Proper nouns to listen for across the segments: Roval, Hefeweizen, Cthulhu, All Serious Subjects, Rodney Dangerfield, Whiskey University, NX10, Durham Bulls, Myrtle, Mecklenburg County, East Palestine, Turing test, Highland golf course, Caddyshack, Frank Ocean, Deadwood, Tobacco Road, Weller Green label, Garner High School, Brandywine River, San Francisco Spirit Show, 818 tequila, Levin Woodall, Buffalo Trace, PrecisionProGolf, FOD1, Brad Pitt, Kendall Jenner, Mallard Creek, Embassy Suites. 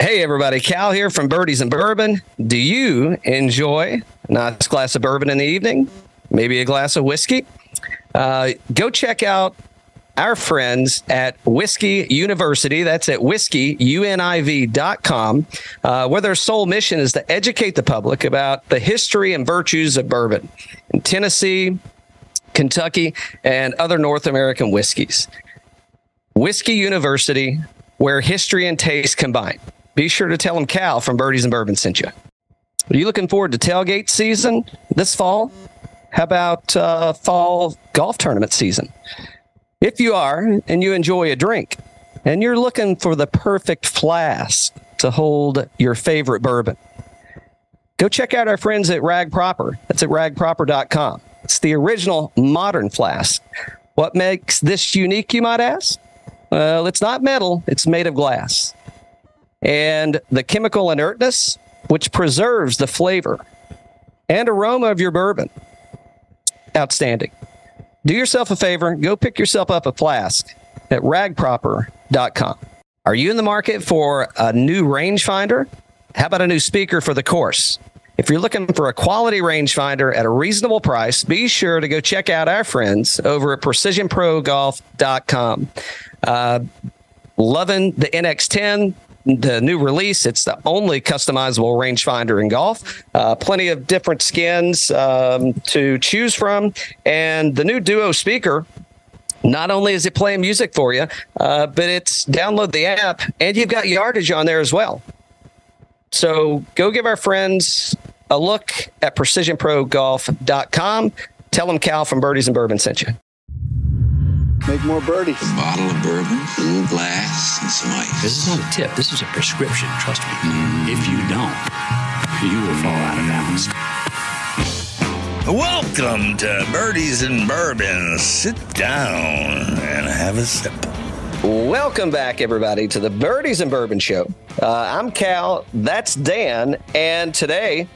Hey, everybody. Cal here from Birdies and Bourbon. Do you enjoy a nice glass of bourbon in the evening? Maybe a glass of whiskey? Go check out our friends at Whiskey University. That's at whiskeyuniv.com, where their sole mission is to educate the public about the history and virtues of bourbon in Tennessee, Kentucky, and other North American whiskeys. Whiskey University, where history and taste combine. Be sure to tell them Cal from Birdies and Bourbon sent you. Are you looking forward to tailgate season this fall? How about fall golf tournament season? If you are and you enjoy a drink and you're looking for the perfect flask to hold your favorite bourbon, go check out our friends at Rag Proper. That's at ragproper.com. It's the original modern flask. What makes this unique, you might ask? Well, it's not metal. It's made of glass. And the chemical inertness, which preserves the flavor and aroma of your bourbon. Outstanding. Do yourself a favor. Go pick yourself up a flask at ragproper.com. Are you in the market for a new rangefinder? How about a new speaker for the course? If you're looking for a quality rangefinder at a reasonable price, be sure to go check out our friends over at PrecisionProGolf.com. Loving the NX10. The new release, it's the only customizable rangefinder in golf. Plenty of different skins to choose from. And the new Duo speaker, not only is it playing music for you, but it's download the app and you've got yardage on there as well. So go give our friends a look at precisionprogolf.com. Tell them Cal from Birdies and Bourbon sent you. Make more birdies. A bottle of bourbon, a little glass, and some ice. This is not a tip. This is a prescription. Trust me. If you don't, you will fall out of balance. Welcome to Birdies and Bourbon. Sit down and have a sip. Welcome back, everybody, to the Birdies and Bourbon Show. I'm Cal. That's Dan. And today,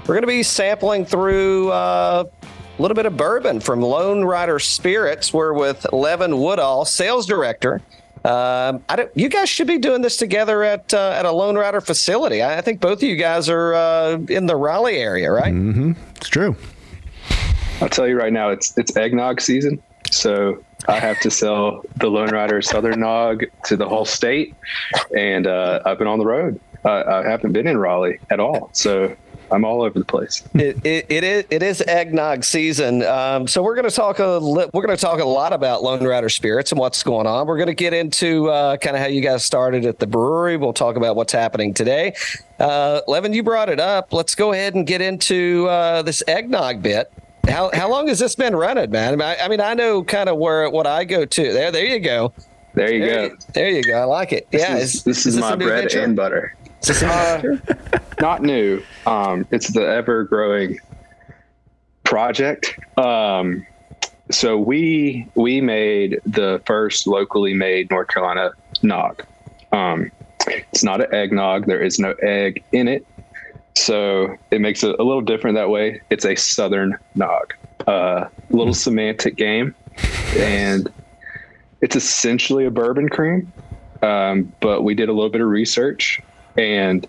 we're going to be sampling through... a little bit of bourbon from Lonerider Spirits. We're with Levin Woodall, sales director. You guys should be doing this together at a Lonerider facility. I think both of you guys are in the Raleigh area, right? Mm-hmm. It's true. I'll tell you right now, it's eggnog season, so I have to sell the Lonerider Southern Nog to the whole state, and I've been on the road. I haven't been in Raleigh at all, so... I'm all over the place. It is eggnog season, so we're going to talk a lot about Lonerider Spirits and what's going on. We're going to get into kind of how you guys started at the brewery. We'll talk about what's happening today. Levin, you brought it up. Let's go ahead and get into this eggnog bit. How long has this been running, man? I mean, I know kind of what I go to. There you go. There you go. I like it. This is my bread adventure? And butter. Not new. It's the ever-growing project. So we made the first locally made North Carolina nog. It's not an eggnog. There is no egg in it, so it makes it a little different that way. It's a Southern nog. Little semantic game, and it's essentially a bourbon cream. But we did a little bit of research. And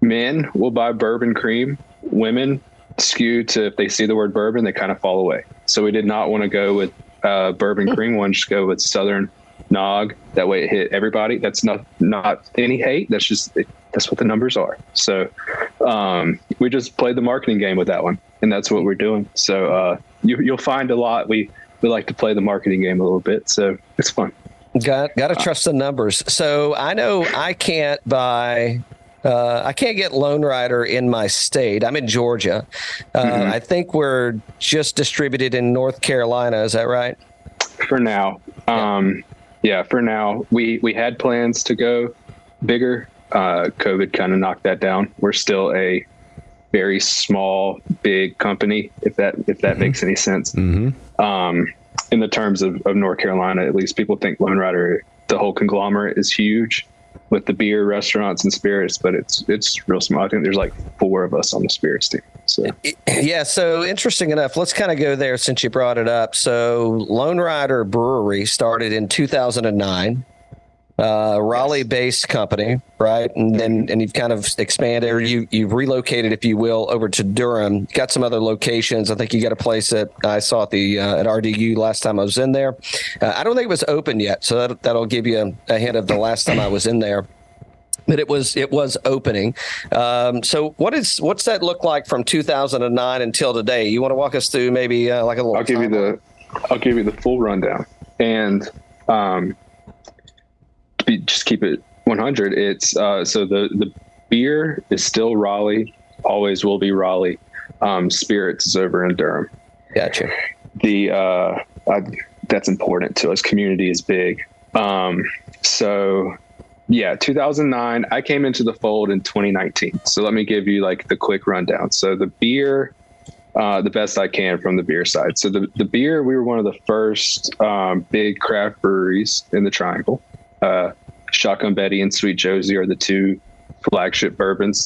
men will buy bourbon cream. Women skew to, if they see the word bourbon, they kind of fall away. So we did not want to go with bourbon cream. One, just go with Southern nog. That way it hit everybody. That's not any hate. That's just, that's what the numbers are. So we just played the marketing game with that one. And that's what we're doing. So you'll find a lot. We like to play the marketing game a little bit. So it's fun. Got to trust the numbers. So I know I can't get Lonerider in my state. I'm in Georgia. I think we're just distributed in North Carolina. Is that right? For now. For now. We had plans to go bigger. COVID kind of knocked that down. We're still a very small, big company, if that makes any sense. Mm-hmm. In the terms of North Carolina, at least, people think Lonerider, the whole conglomerate, is huge with the beer, restaurants, and spirits, but it's real small. I think there's like 4 of us on the spirits team. So yeah, so interesting enough, let's kind of go there since you brought it up. So Lonerider Brewery started in 2009. Raleigh-based company, right? And then and you've kind of expanded, or you've relocated, if you will, over to Durham. You got some other locations. I think you got a place that I saw at the at RDU last time I was in there. I don't think it was open yet, so that'll give you a hint of the last time I was in there. But it was opening. So what's that look like from 2009 until today? You want to walk us through maybe like a little? I'll give you the full rundown, and just keep it 100. It's so the beer is still Raleigh, always will be Raleigh. Spirits is over in Durham. Gotcha. The that's important to us. Community is big. So. Yeah, 2009, I came into the fold in 2019. So let me give you like the quick rundown. So the beer, the best I can from the beer side. So the beer, we were one of the first big craft breweries in the Triangle. Shotgun Betty and Sweet Josie are the two flagship beers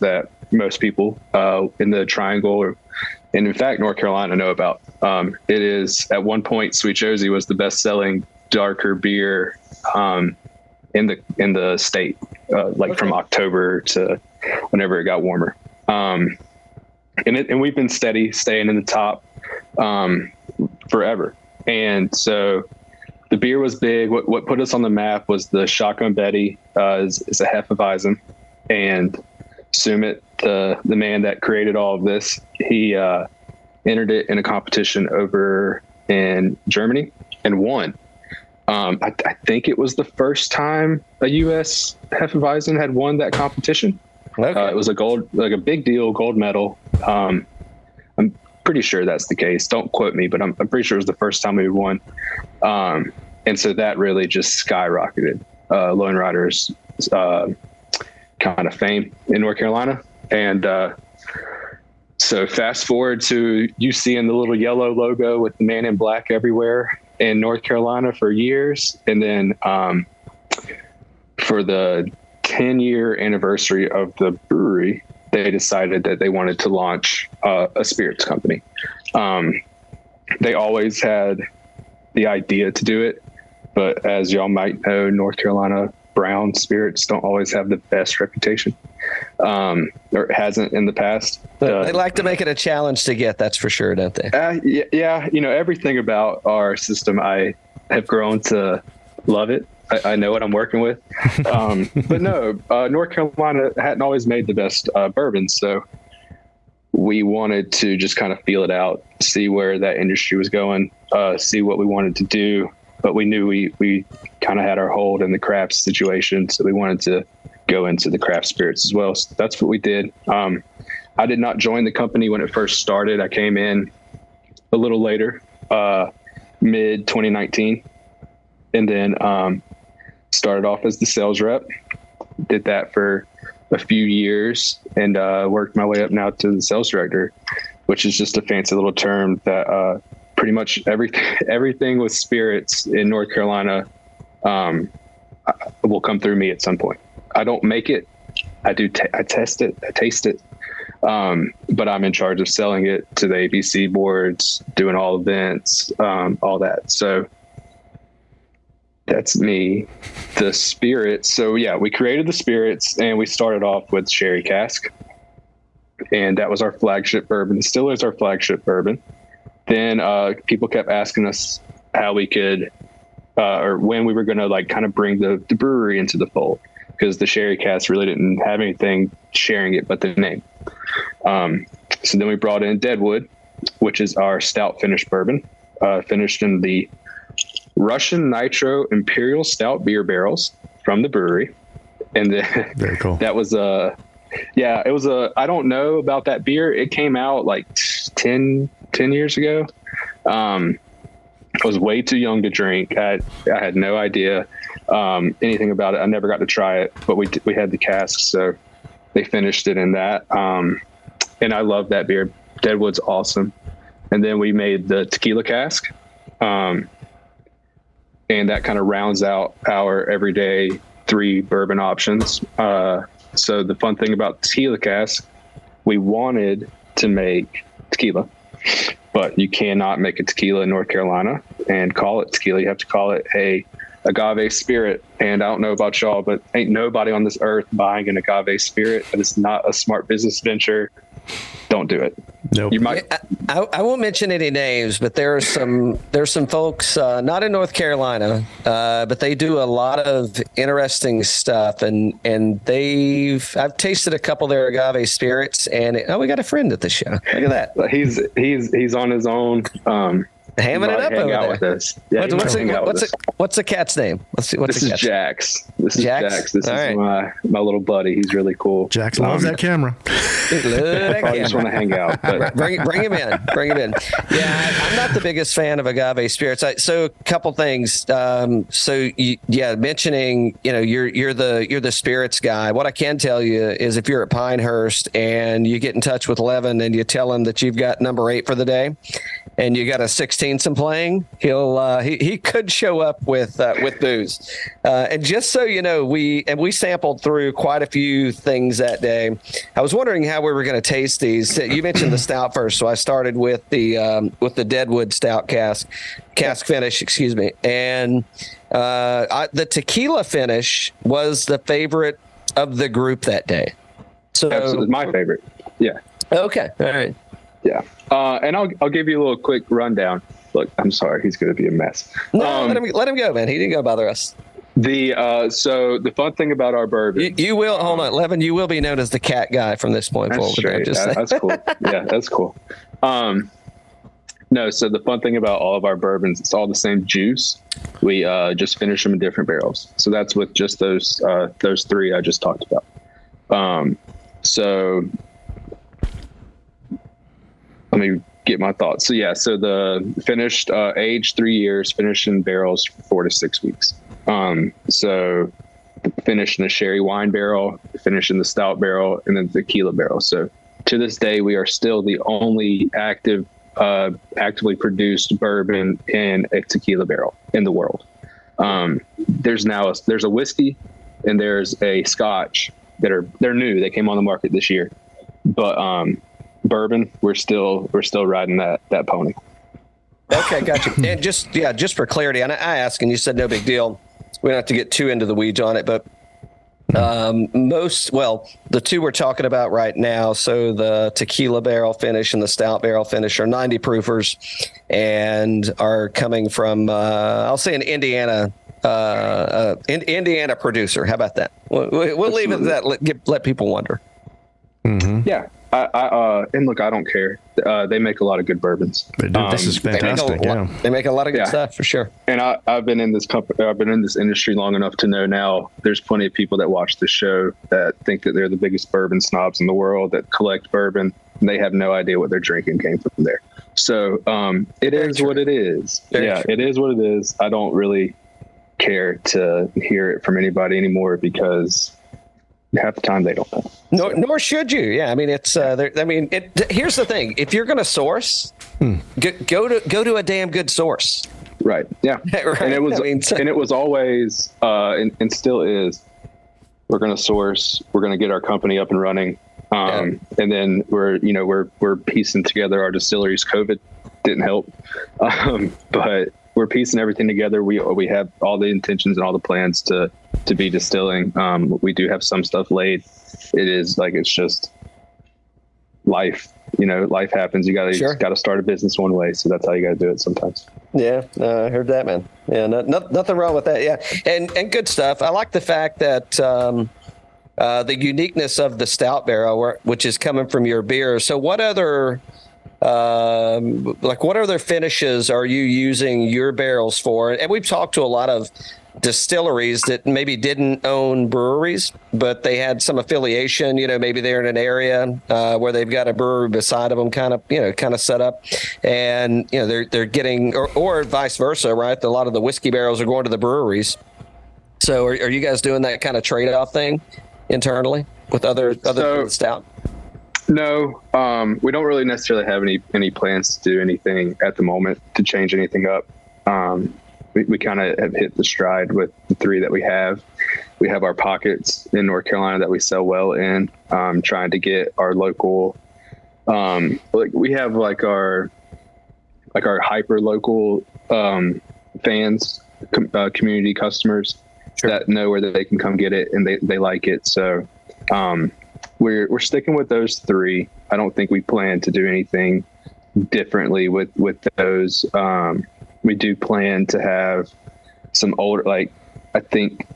that most people in the Triangle and in fact, North Carolina know about. It is at one point, Sweet Josie was the best selling darker beer in the state, like from October to whenever it got warmer. And we've been steady staying in the top, forever. And so the beer was big. What put us on the map was the Shotgun Betty, is a Hefeweizen, and Sumit, the man that created all of this, he, entered it in a competition over in Germany and won. I think it was the first time a U.S. Hefeweizen had won that competition. Okay. It was a big deal, gold medal. I'm pretty sure that's the case. Don't quote me, but I'm pretty sure it was the first time we won. And so that really just skyrocketed Lonerider's kind of fame in North Carolina. And so fast forward to you seeing the little yellow logo with the man in black everywhere in North Carolina for years. And then for the 10-year anniversary of the brewery, they decided that they wanted to launch a spirits company. They always had the idea to do it, but as y'all might know, North Carolina brown spirits don't always have the best reputation, or hasn't in the past. They like to make it a challenge to get, that's for sure, don't they? Yeah, you know, everything about our system, I have grown to love it. I know what I'm working with. But no, North Carolina hadn't always made the best bourbon, so we wanted to just kind of feel it out, see where that industry was going, see what we wanted to do. But we knew we kind of had our hold in the craft situation, so we wanted to go into the craft spirits as well. So that's what we did. I did not join the company when it first started. I came in a little later, mid 2019, and then started off as the sales rep. Did that for a few years and worked my way up now to the sales director, which is just a fancy little term that pretty much everything with spirits in North Carolina will come through me at some point. I don't make it. I test it. I taste it. But I'm in charge of selling it to the ABC boards, doing all events, all that. So that's me, the spirits. So yeah, we created the spirits and we started off with Sherry Cask. And that was our flagship bourbon. It still is our flagship bourbon. Then people kept asking us how we could or when we were going to like kind of bring the brewery into the fold, because the Sherry Cask really didn't have anything sharing it but the name. So then we brought in Deadwood, which is our stout finished bourbon, finished in the Russian Nitro Imperial Stout beer barrels from the brewery. And then very cool. That was I don't know about that beer. It came out like 10 years ago. I was way too young to drink. I had no idea anything about it. I never got to try it, but we had the cask, so they finished it in that. And I love that beer. Deadwood's awesome. And then we made the Tequila Cask, and that kind of rounds out our everyday three bourbon options. So the fun thing about Tequila Cask, we wanted to make tequila, but you cannot make a tequila in North Carolina and call it tequila. You have to call it a agave spirit. And I don't know about y'all, but ain't nobody on this earth buying an agave spirit. That is not a smart business venture. Don't do it. Nope. You might. I won't mention any names, but there's some folks not in North Carolina, but they do a lot of interesting stuff, and I've tasted a couple of their agave spirits, and we got a friend at the show. Look at that. He's on his own. Hamming it up over there. With us. Yeah, what's the cat's name? Let's see. This is Jax. This is Jax. This is my little buddy. He's really cool. Jax loves that camera. I just want to hang out. But. Bring him in. Bring him in. Yeah, I'm not the biggest fan of agave spirits. So a couple things. Mentioning you're the spirits guy. What I can tell you is if you're at Pinehurst and you get in touch with Levin and you tell him that you've got number 8 for the day, and you got a 16 playing, he could show up with booze. And just so you know, we sampled through quite a few things that day. I was wondering how we were going to taste these. You mentioned the stout first, so I started with the Deadwood stout cask finish, excuse me. And the tequila finish was the favorite of the group that day. So absolutely my favorite. Yeah. Okay. All right. Yeah. And I'll give you a little quick rundown. Look, I'm sorry. He's going to be a mess. No, let him go, man. He didn't go bother us. So the fun thing about our bourbon. You will. Hold on, Levin. You will be known as the cat guy from this point forward. That's cool. Yeah, that's cool. So the fun thing about all of our bourbons, it's all the same juice. We just finish them in different barrels. So that's with just those three I just talked about. Let me get my thoughts. So, yeah, so the finished aged 3 years, finished in barrels 4 to 6 weeks. So finished in the sherry wine barrel, finished in the stout barrel, and then the tequila barrel. So to this day, we are still the only actively produced bourbon in a tequila barrel in the world. There's a whiskey and there's a scotch they're new. They came on the market this year, but bourbon, we're still riding that pony. Okay, gotcha. And just for clarity, and I asked, and you said no big deal. We don't have to get too into the weeds on it, but the two we're talking about right now, so the tequila barrel finish and the stout barrel finish are 90 proofers and are coming from I'll say an Indiana Indiana producer. How about that? We'll leave it at that. Let people wonder. Mm-hmm. Yeah. And look, I don't care. They make a lot of good bourbons. They do. This is fantastic. They make a lot of good stuff for sure. And I've been in this company, I've been in this industry long enough to know now there's plenty of people that watch this show that think that they're the biggest bourbon snobs in the world that collect bourbon. And they have no idea what they're drinking came from there. So it is what it is. Yeah, it is what it is. I don't really care to hear it from anybody anymore because half the time they don't know. Nor should you. Yeah, I mean, it's. Here's the thing: if you're going to source, go to a damn good source. Right. Yeah. Right? And it was. I mean, and it was always, and still is. We're going to source. We're going to get our company up and running, and then we're piecing together our distilleries. COVID didn't help, but we're piecing everything together. We have all the intentions and all the plans to be distilling. We do have some stuff laid. It is like, it's just life, life happens. You got to start a business one way. So that's how you got to do it sometimes. Yeah. I heard that, man. Yeah. Nothing wrong with that. Yeah. And good stuff. I like the fact that, the uniqueness of the stout barrel, which is coming from your beer. So what other finishes are you using your barrels for? And we've talked to a lot of distilleries that maybe didn't own breweries, but they had some affiliation. Maybe they're in an area where they've got a brewery beside of them, kind of set up, and they're getting, or vice versa, right? A lot of the whiskey barrels are going to the breweries. So, are you guys doing that kind of trade-off thing internally with other stout? No, we don't really necessarily have any plans to do anything at the moment to change anything up. We kind of have hit the stride with the three that we have. We have our pockets in North Carolina that we sell well in, trying to get our local, we have our hyper local fans community customers that know where they can come get it and they like it. So we're sticking with those three. I don't think we plan to do anything differently with those. We do plan to have some older, like I think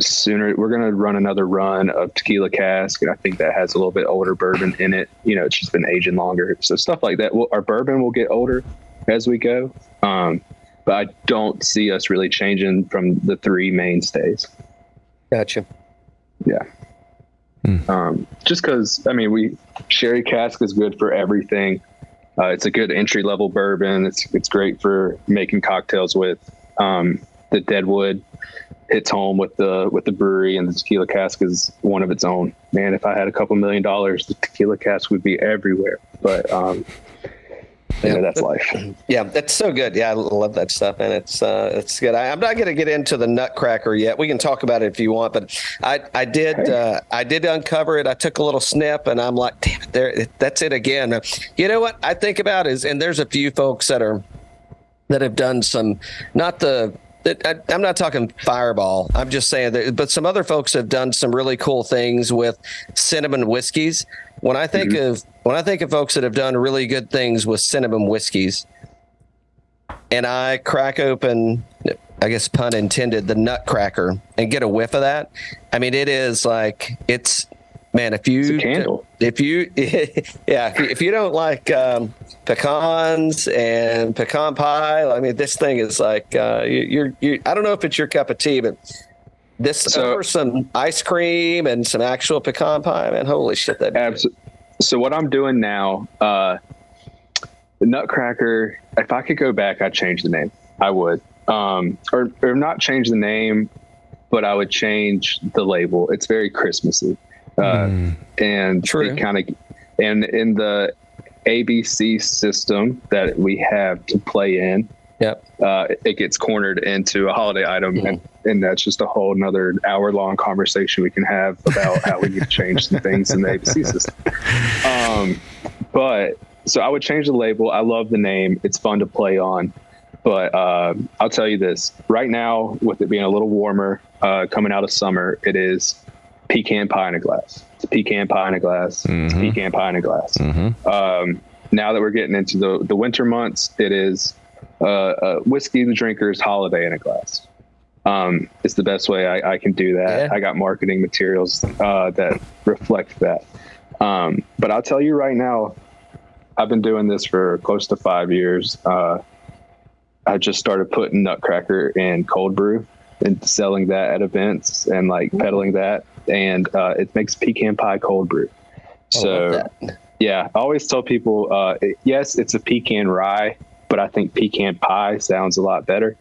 sooner we're going to run another run of Tequila Cask, and I think that has a little bit older bourbon in it. You know, it's just been aging longer, so stuff like that. Our bourbon will get older as we go, but I don't see us really changing from the three mainstays. Gotcha. Yeah. Just because, I mean, Sherry Cask is good for everything. It's a good entry-level bourbon. It's great for making cocktails with. The Deadwood hits home with the brewery, and the Tequila Cask is one of its own. Man, if I had a couple $1,000,000, the Tequila Cask would be everywhere. But yeah, that's life. Yeah, that's so good. Yeah, I love that stuff, and it's good. I'm not going to get into the Nutcracker yet. We can talk about it if you want, but I did uncover it. I took a little snip, and I'm like, damn it, that's it again. You know what I think about is, and there's a few folks that have done some, not the. I'm not talking Fireball. I'm just saying that, but some other folks have done some really cool things with cinnamon whiskeys. When I think mm-hmm. of folks that have done really good things with cinnamon whiskeys, and I crack open, I guess pun intended, the Nutcracker and get a whiff of that. I mean, it is like it's man. If you it's a candle. If you yeah, if you don't like pecans and pecan pie, I mean, this thing is like you're I don't know if it's your cup of tea, but this over some ice cream and some actual pecan pie, man, holy shit, that absolutely. So what I'm doing now, the Nutcracker, if I could go back, I'd change the name. I would, or not change the name, but I would change the label. It's very Christmassy. And it kind of, and in the ABC system that we have to play in, it gets cornered into a holiday item, and that's just a whole another hour-long conversation we can have about how we need to change some things in the ABC system. But so I would change the label. I love the name; it's fun to play on. But I'll tell you this right now: with it being a little warmer, coming out of summer, it is. Pecan pie in a glass. It's a pecan pie in a glass. Mm-hmm. It's a pecan pie in a glass. Mm-hmm. Now that we're getting into the winter months, it is a whiskey the drinker's holiday in a glass. It's the best way I can do that. Yeah. I got marketing materials that reflect that. But I'll tell you right now, I've been doing this for close to 5 years. I just started putting Nutcracker in cold brew and selling that at events and like peddling that. And it makes pecan pie cold brew. So, yeah, I always tell people, yes, it's a pecan rye, but I think pecan pie sounds a lot better.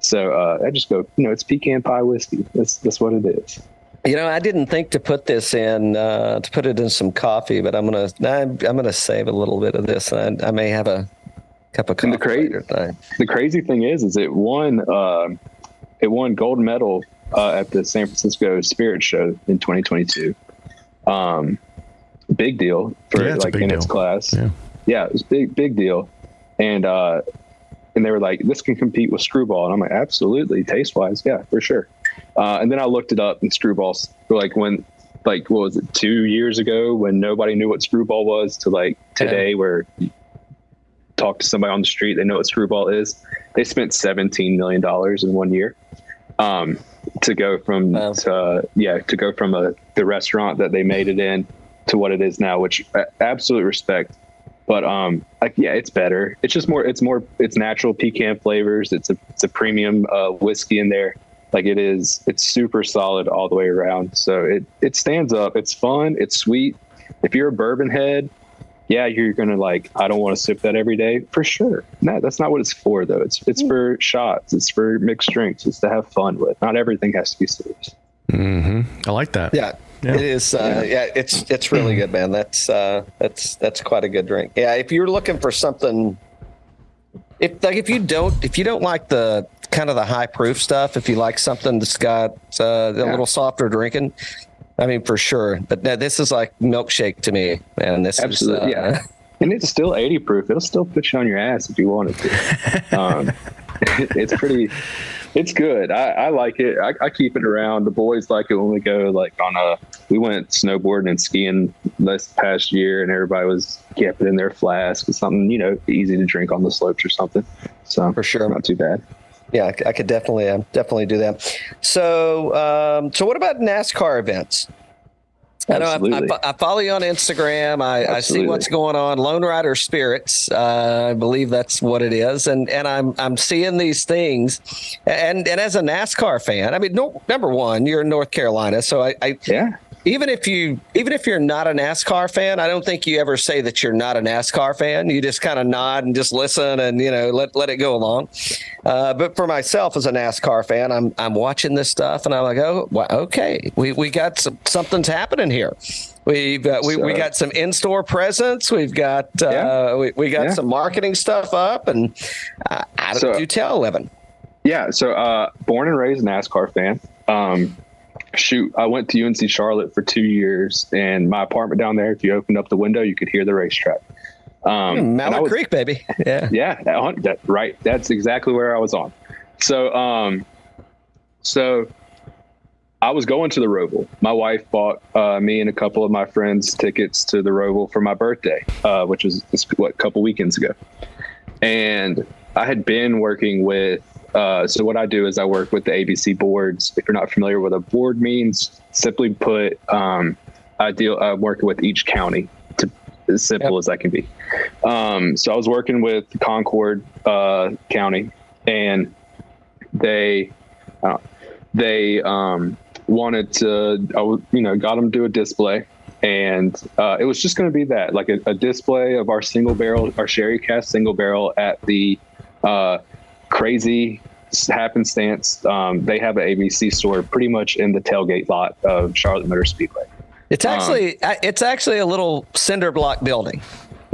So I just go, it's pecan pie whiskey. That's what it is. You know, I didn't think to put this in to put it in some coffee, but I'm gonna save a little bit of this. I may have a cup of coffee. And the crazy thing is it won gold medal. At the San Francisco Spirit Show in 2022. Big deal for its class. Yeah, it was big deal. And they were like, this can compete with Screwball. And I'm like, absolutely. Taste wise. Yeah, for sure. And then I looked it up, and Screwballs like, what was it? 2 years ago when nobody knew what Screwball was to like today where you talk to somebody on the street, they know what Screwball is. They spent $17 million in 1 year. To go from the restaurant that they made it in to what it is now, which absolute respect. But it's better. It's just it's natural pecan flavors. It's a premium whiskey in there. Like it's super solid all the way around. So it stands up. It's fun. It's sweet. If you're a bourbon head, yeah, you're gonna like. I don't want to sip that every day for sure. No, that's not what it's for though. It's for shots. It's for mixed drinks. It's to have fun with. Not everything has to be serious. Mm-hmm. I like that. Yeah, it is. It's really good, man. That's quite a good drink. Yeah, if you're looking for something, if you don't like the kind of the high proof stuff, if you like something that's got a little softer drinking. I mean, for sure. But no, this is like milkshake to me, man. This absolutely, is, and it's still 80 proof. It'll still put you on your ass if you wanted to. It's pretty. It's good. I like it. I keep it around. The boys like it when we go, like, on a, we went snowboarding and skiing this past year, and everybody was camping in their flask with something, you know, easy to drink on the slopes or something. So for sure, it's not too bad. Yeah, I could definitely do that. So, so what about NASCAR events? Absolutely. I follow you on Instagram. I see what's going on. Lonerider Spirits, I believe that's what it is. And I'm seeing these things. And as a NASCAR fan, I mean, number one, you're in North Carolina, so I even if you're not a NASCAR fan, I don't think you ever say that you're not a NASCAR fan. You just kind of nod and just listen and, you know, let it go along. But for myself as a NASCAR fan, I'm watching this stuff and I'm like, oh, well, okay, we got something's happening here. We got some in-store presence. We've got we got some marketing stuff up, and you tell, Levin. Yeah, so born and raised NASCAR fan. Shoot, I went to UNC Charlotte for 2 years, and my apartment down there, if you opened up the window, you could hear the racetrack. Mallard Creek, baby. Yeah. Yeah. Right. That's exactly where I was on. So, so I was going to the Roval. My wife bought me and a couple of my friends tickets to the Roval for my birthday, which was a couple weekends ago. And I had been working with, so what I do is I work with the ABC boards. If you're not familiar with what a board means, simply put, I'm working with each county, to as simple as that can be. So I was working with Concord County, and they wanted to, got them to do a display, and it was just going to be that, like a display of our single barrel, our sherry cask single barrel at the crazy happenstance. They have an ABC store pretty much in the tailgate lot of Charlotte Motor Speedway. It's actually a little cinder block building,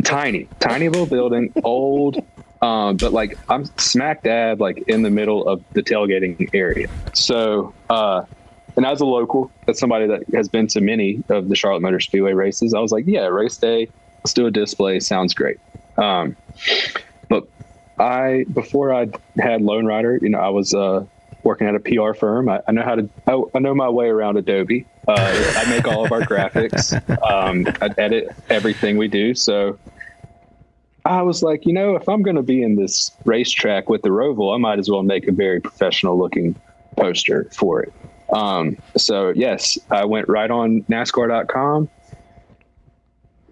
tiny little building, old, but like I'm smack dab like in the middle of the tailgating area. So, and as a local, as somebody that has been to many of the Charlotte Motor Speedway races, I was like, yeah, race day, let's do a display. Sounds great. Before I had Lonerider, I was working at a PR firm. I know my way around Adobe. I make all of our graphics. I edit everything we do. So I was like, if I'm going to be in this racetrack with the Roval, I might as well make a very professional looking poster for it. So yes, I went right on NASCAR.com.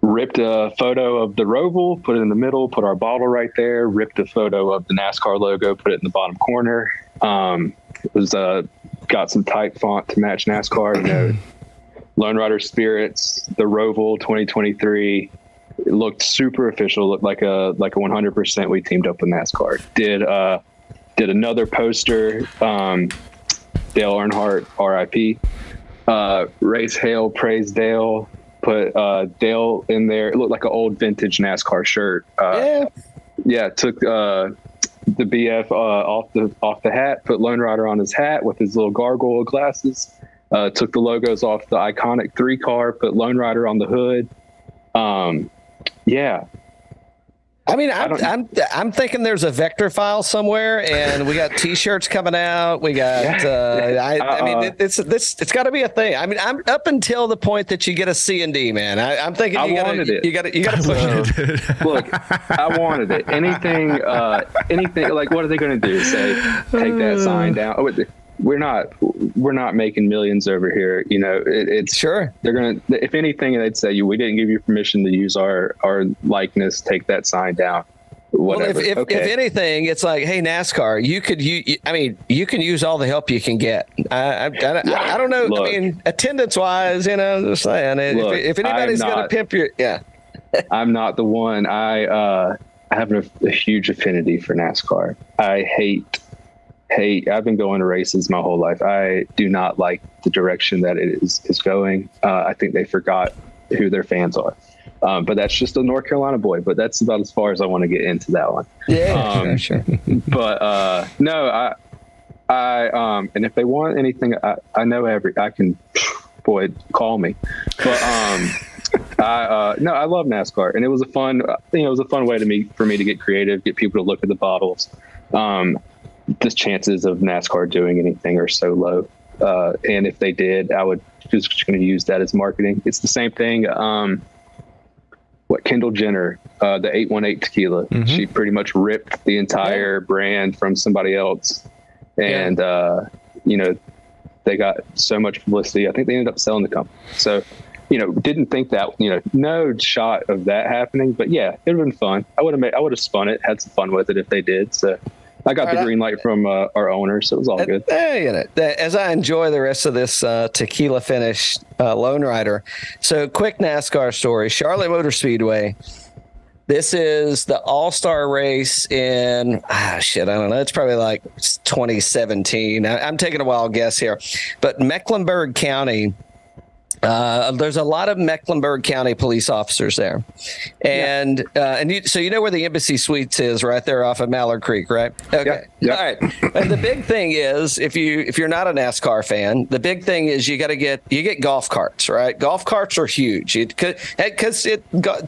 Ripped a photo of the Roval, put it in the middle, put our bottle right there, ripped a photo of the NASCAR logo, put it in the bottom corner. It was got some type font to match NASCAR, Lonerider Spirits, the Roval 2023. It looked super official, looked like a 100% we teamed up with NASCAR. Did another poster, Dale Earnhardt, RIP, race hail, praise Dale. Put Dale in there. It looked like an old vintage NASCAR shirt. Took the BF off the hat, put Lonerider on his hat with his little gargoyle glasses. Took the logos off the iconic 3 car, put Lonerider on the hood. I mean, I'm thinking there's a vector file somewhere, and we got T-shirts coming out. We got, it's got to be a thing. I mean, I'm up until the point that you get a C&D, man. I'm thinking you got to push it. Look, I wanted it. Anything like, what are they going to do? Say, take that sign down. Oh, we're not making millions over here. It's sure they're going to, if anything, they'd say we didn't give you permission to use our likeness. Take that sign down. Whatever. Well, if anything, it's like, hey, NASCAR, you can use all the help you can get. I don't know. Look, I mean, attendance wise, I'm just saying, if anybody's going to pimp your, I'm not the one. I have a huge affinity for NASCAR. I hate, I've been going to races my whole life. I do not like the direction that it is going. I think they forgot who their fans are. But that's just a North Carolina boy. But that's about as far as I want to get into that one. Yeah, sure. But no, I and if they want anything, I know I can. Boy, call me. But I love NASCAR, and it was a fun way for me to get creative, get people to look at the bottles. the chances of NASCAR doing anything are so low. And if they did, I would just going to use that as marketing. It's the same thing. What Kendall Jenner, the 818 tequila, she pretty much ripped the entire brand from somebody else. And, you know, they got so much publicity. I think they ended up selling the company. So, you know, didn't think that, you know, no shot of that happening, but yeah, it would have been fun. I would have spun it, had some fun with it if they did. So I got the green light from our owner, so it was all good. As I enjoy the rest of this tequila finish, Lonerider. So, quick NASCAR story: Charlotte Motor Speedway. This is the all-star race in I don't know. It's probably like 2017. I'm taking a wild guess here, but Mecklenburg County. There's a lot of Mecklenburg County police officers there, and so you know where the Embassy Suites is, right there off of Mallard Creek, right? Okay, all right. And the big thing is, if you're not a NASCAR fan, the big thing is you get golf carts, right? Golf carts are huge because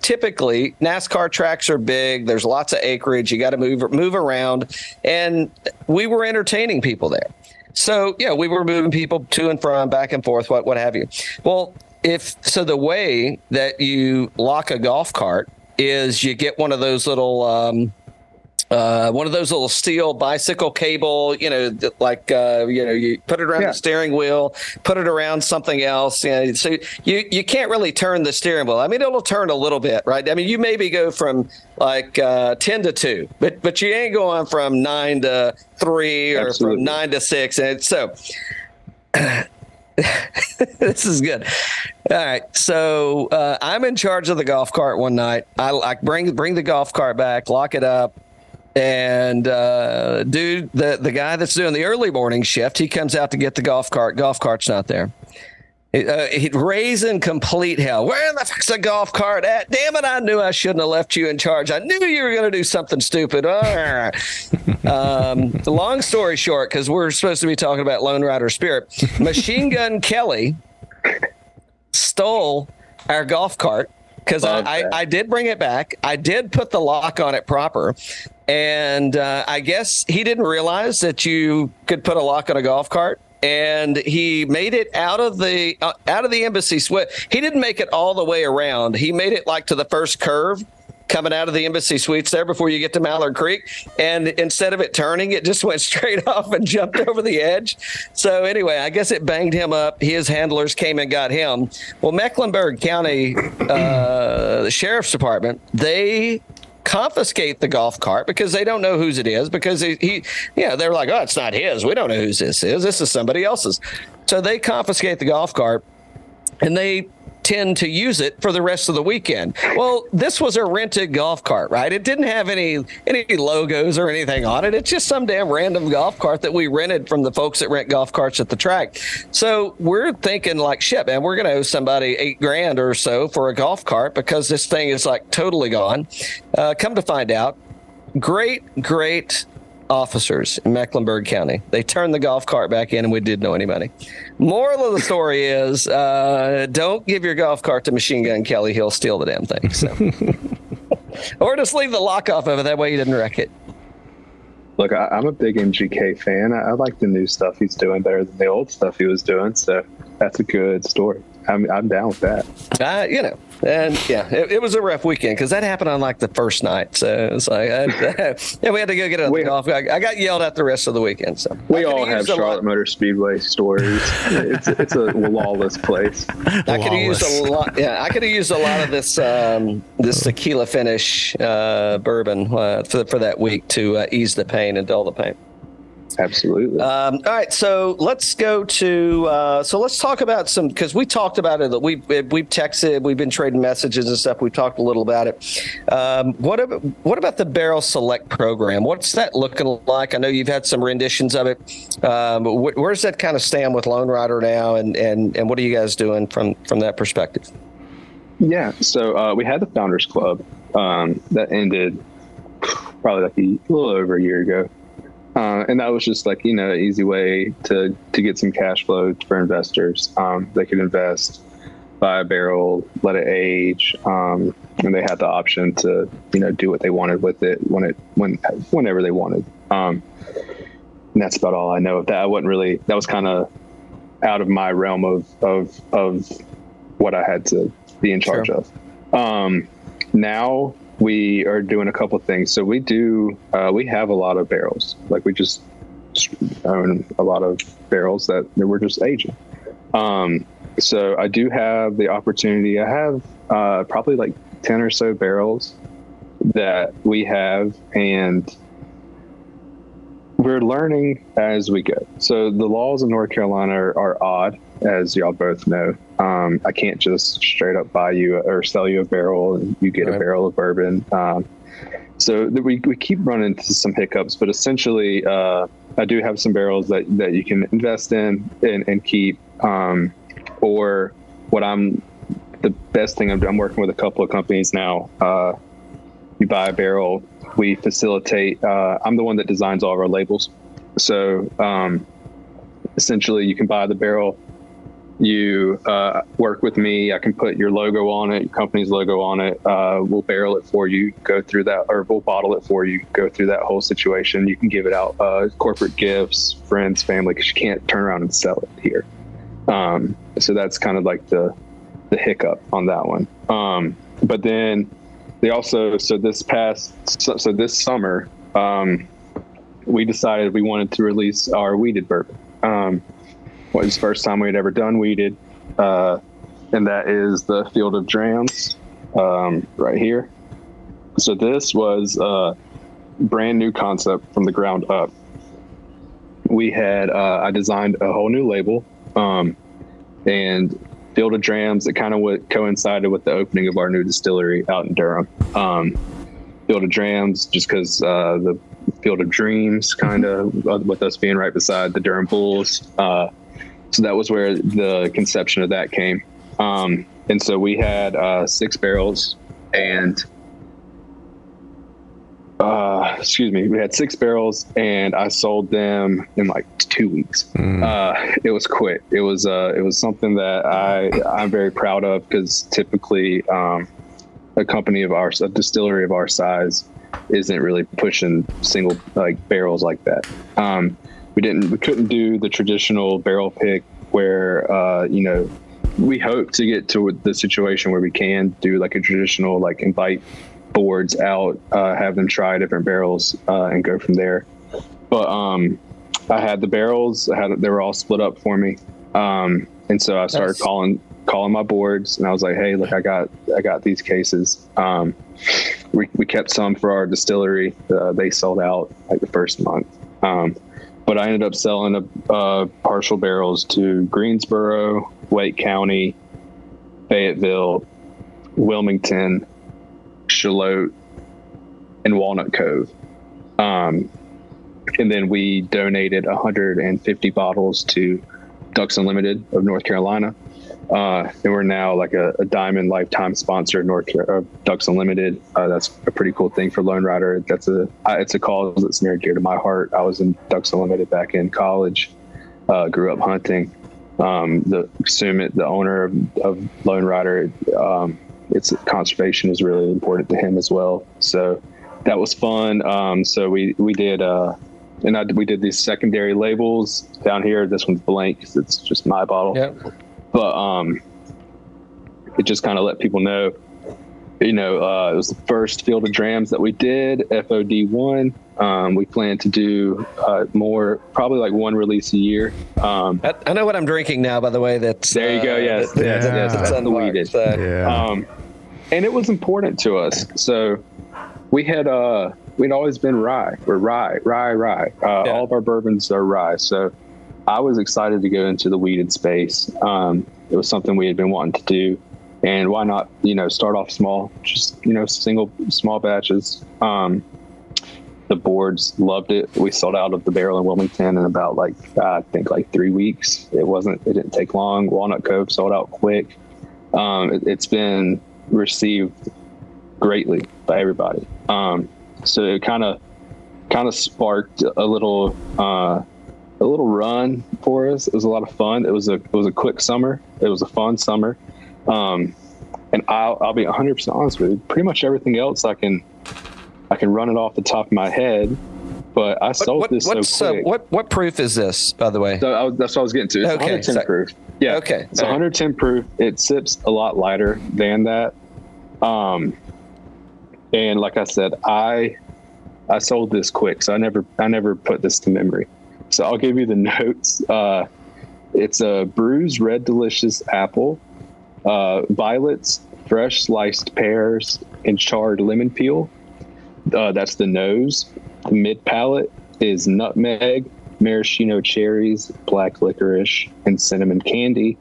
typically NASCAR tracks are big. There's lots of acreage. You got to move around, and we were entertaining people there. So, yeah, we were moving people to and from, back and forth, what have you. Well, the way that you lock a golf cart is you get one of those little steel bicycle cable, you put it around the steering wheel, put it around something else. So you can't really turn the steering wheel. I mean, it'll turn a little bit, right? I mean, you maybe go from 10 to 2, but you ain't going from 9 to 3 or from 9 to 6. And so this is good. All right, so I'm in charge of the golf cart one night. I bring the golf cart back, lock it up. And dude, the guy that's doing the early morning shift, he comes out to get the golf cart. Golf cart's not there. He's raising complete hell. Where in the fuck's the golf cart at? Damn it, I knew I shouldn't have left you in charge. I knew you were going to do something stupid. Long story short, because we're supposed to be talking about Lonerider Spirit, Machine Gun Kelly stole our golf cart. Because I did bring it back. I did put the lock on it proper. And I guess he didn't realize that you could put a lock on a golf cart. And he made it out of the Embassy Suites. He didn't make it all the way around. He made it like to the first curve coming out of the Embassy Suites there before you get to Mallard Creek. And instead of it turning, it just went straight off and jumped over the edge. So anyway, I guess it banged him up. His handlers came and got him. Well, Mecklenburg County, the Sheriff's Department, they confiscate the golf cart because they don't know whose it is, because they're like, oh, it's not his. We don't know whose this is. This is somebody else's. So they confiscate the golf cart, and they tend to use it for the rest of the weekend. Well, this was a rented golf cart, right? It didn't have any logos or anything on it. It's just some damn random golf cart that we rented from the folks that rent golf carts at the track. So we're thinking like, shit, man, we're going to owe somebody $8,000 or so for a golf cart because this thing is like totally gone. Come to find out, great officers in Mecklenburg County. They turned the golf cart back in, and we didn't know any money. Moral of the story is don't give your golf cart to Machine Gun Kelly. He'll steal the damn thing. So. Or just leave the lock off of it. That way you didn't wreck it. Look, I'm a big MGK fan. I like the new stuff he's doing better than the old stuff he was doing. So that's a good story. I'm down with that. It was a rough weekend because that happened on like the first night. So it's like, we had to go get it on the golf. I got yelled at the rest of the weekend. So we all have Charlotte Motor Speedway stories. it's a lawless place. I could have used a lot of this this tequila finish bourbon for that week to ease the pain and dull the pain. Absolutely. All right, so let's go to let's talk about some, because we talked about it. We've texted, we've been trading messages and stuff. We talked a little about it. What about the Barrel Select program? What's that looking like? I know you've had some renditions of it. Where does that kind of stand with Lonerider now, and what are you guys doing from that perspective? Yeah, so we had the Founders Club that ended probably like a little over a year ago. And that was just like, you know, an easy way to get some cash flow for investors. They could invest, buy a barrel, let it age, and they had the option to, you know, do what they wanted with it whenever they wanted. And that's about all I know of that. I wasn't really, that was kind of out of my realm of what I had to be in charge sure. of. Now we are doing a couple of things. So we do, we have a lot of barrels. Like we just own a lot of barrels that we're just aging. So I do have the opportunity. I have probably like 10 or so barrels that we have, and we're learning as we go. So the laws in North Carolina are odd, as y'all both know. I can't just straight up buy you or sell you a barrel and you get right. a barrel of bourbon. So we keep running into some hiccups, but essentially I do have some barrels that you can invest in and keep. Or what I'm, the best thing I'm working with a couple of companies now. You buy a barrel, we facilitate, I'm the one that designs all of our labels. So essentially you can buy the barrel, you work with me, I can put your logo on it, your company's logo on it, we'll barrel it for you, go through that, or we'll bottle it for you, go through that whole situation. You can give it out, corporate gifts, friends, family, because you can't turn around and sell it here. So that's kind of like the hiccup on that one. But then they also, this summer, we decided we wanted to release our weeded bourbon. Was the first time we had ever done weeded. And that is the Field of Drams, right here. So this was a brand new concept from the ground up. We had, I designed a whole new label, and Field of Drams, it kind of coincided with the opening of our new distillery out in Durham. Field of Drams, just because the Field of Dreams, kind of, with us being right beside the Durham Bulls. So that was where the conception of that came. And so we had 6 barrels and, we had 6 barrels and I sold them in like 2 weeks. It was quick. It was something that I'm very proud of, because typically a company of ours, a distillery of our size, isn't really pushing single like barrels like that. We couldn't do the traditional barrel pick where, we hope to get to the situation where we can do like a traditional, like invite boards out, have them try different barrels, and go from there. But I had the barrels, they were all split up for me, and so I started calling my boards, and I was like, hey, look, I got these cases. We kept some for our distillery. They sold out like the first month, but I ended up selling partial barrels to Greensboro, Wake County, Fayetteville, Wilmington, Charlotte, and Walnut Cove. And then we donated 150 bottles to Ducks Unlimited of North Carolina. And we're now like a Diamond Lifetime sponsor of Ducks Unlimited. That's a pretty cool thing for Lonerider. It's a cause that's near and dear to my heart. I was in Ducks Unlimited back in college, grew up hunting. The owner of Lonerider, its conservation is really important to him as well. So that was fun. So we did, we did these secondary labels down here. This one's blank because it's just my bottle. Yep. But it just kind of let people know, it was the first Field of Drams that we did, FOD1. We plan to do more, probably like one release a year. I know what I'm drinking now, by the way. That's there you go. Yes, it's unweeded. And it was important to us. So we had we'd always been rye. We're rye. All of our bourbons are rye. So I was excited to go into the weeded space. It was something we had been wanting to do, and why not, start off small, just, single small batches. The boards loved it. We sold out of the barrel in Wilmington in about I think 3 weeks. It didn't take long. Walnut Cove sold out quick. It's been received greatly by everybody. So it kind of sparked a little run for us. It was a lot of fun. It was a quick summer. It was a fun summer. And I'll be 100% honest with you. Pretty much everything else I can run it off the top of my head. But I sold this so quick. What proof is this, by the way? So that's what I was getting to. It's okay, 110 proof. Yeah. Okay. It's 110 proof. It sips a lot lighter than that. And like I said, I sold this quick, so I never put this to memory. So I'll give you the notes. It's a bruised red delicious apple, violets, fresh sliced pears, and charred lemon peel. That's the nose. The mid palate is nutmeg, maraschino cherries, black licorice, and cinnamon candy.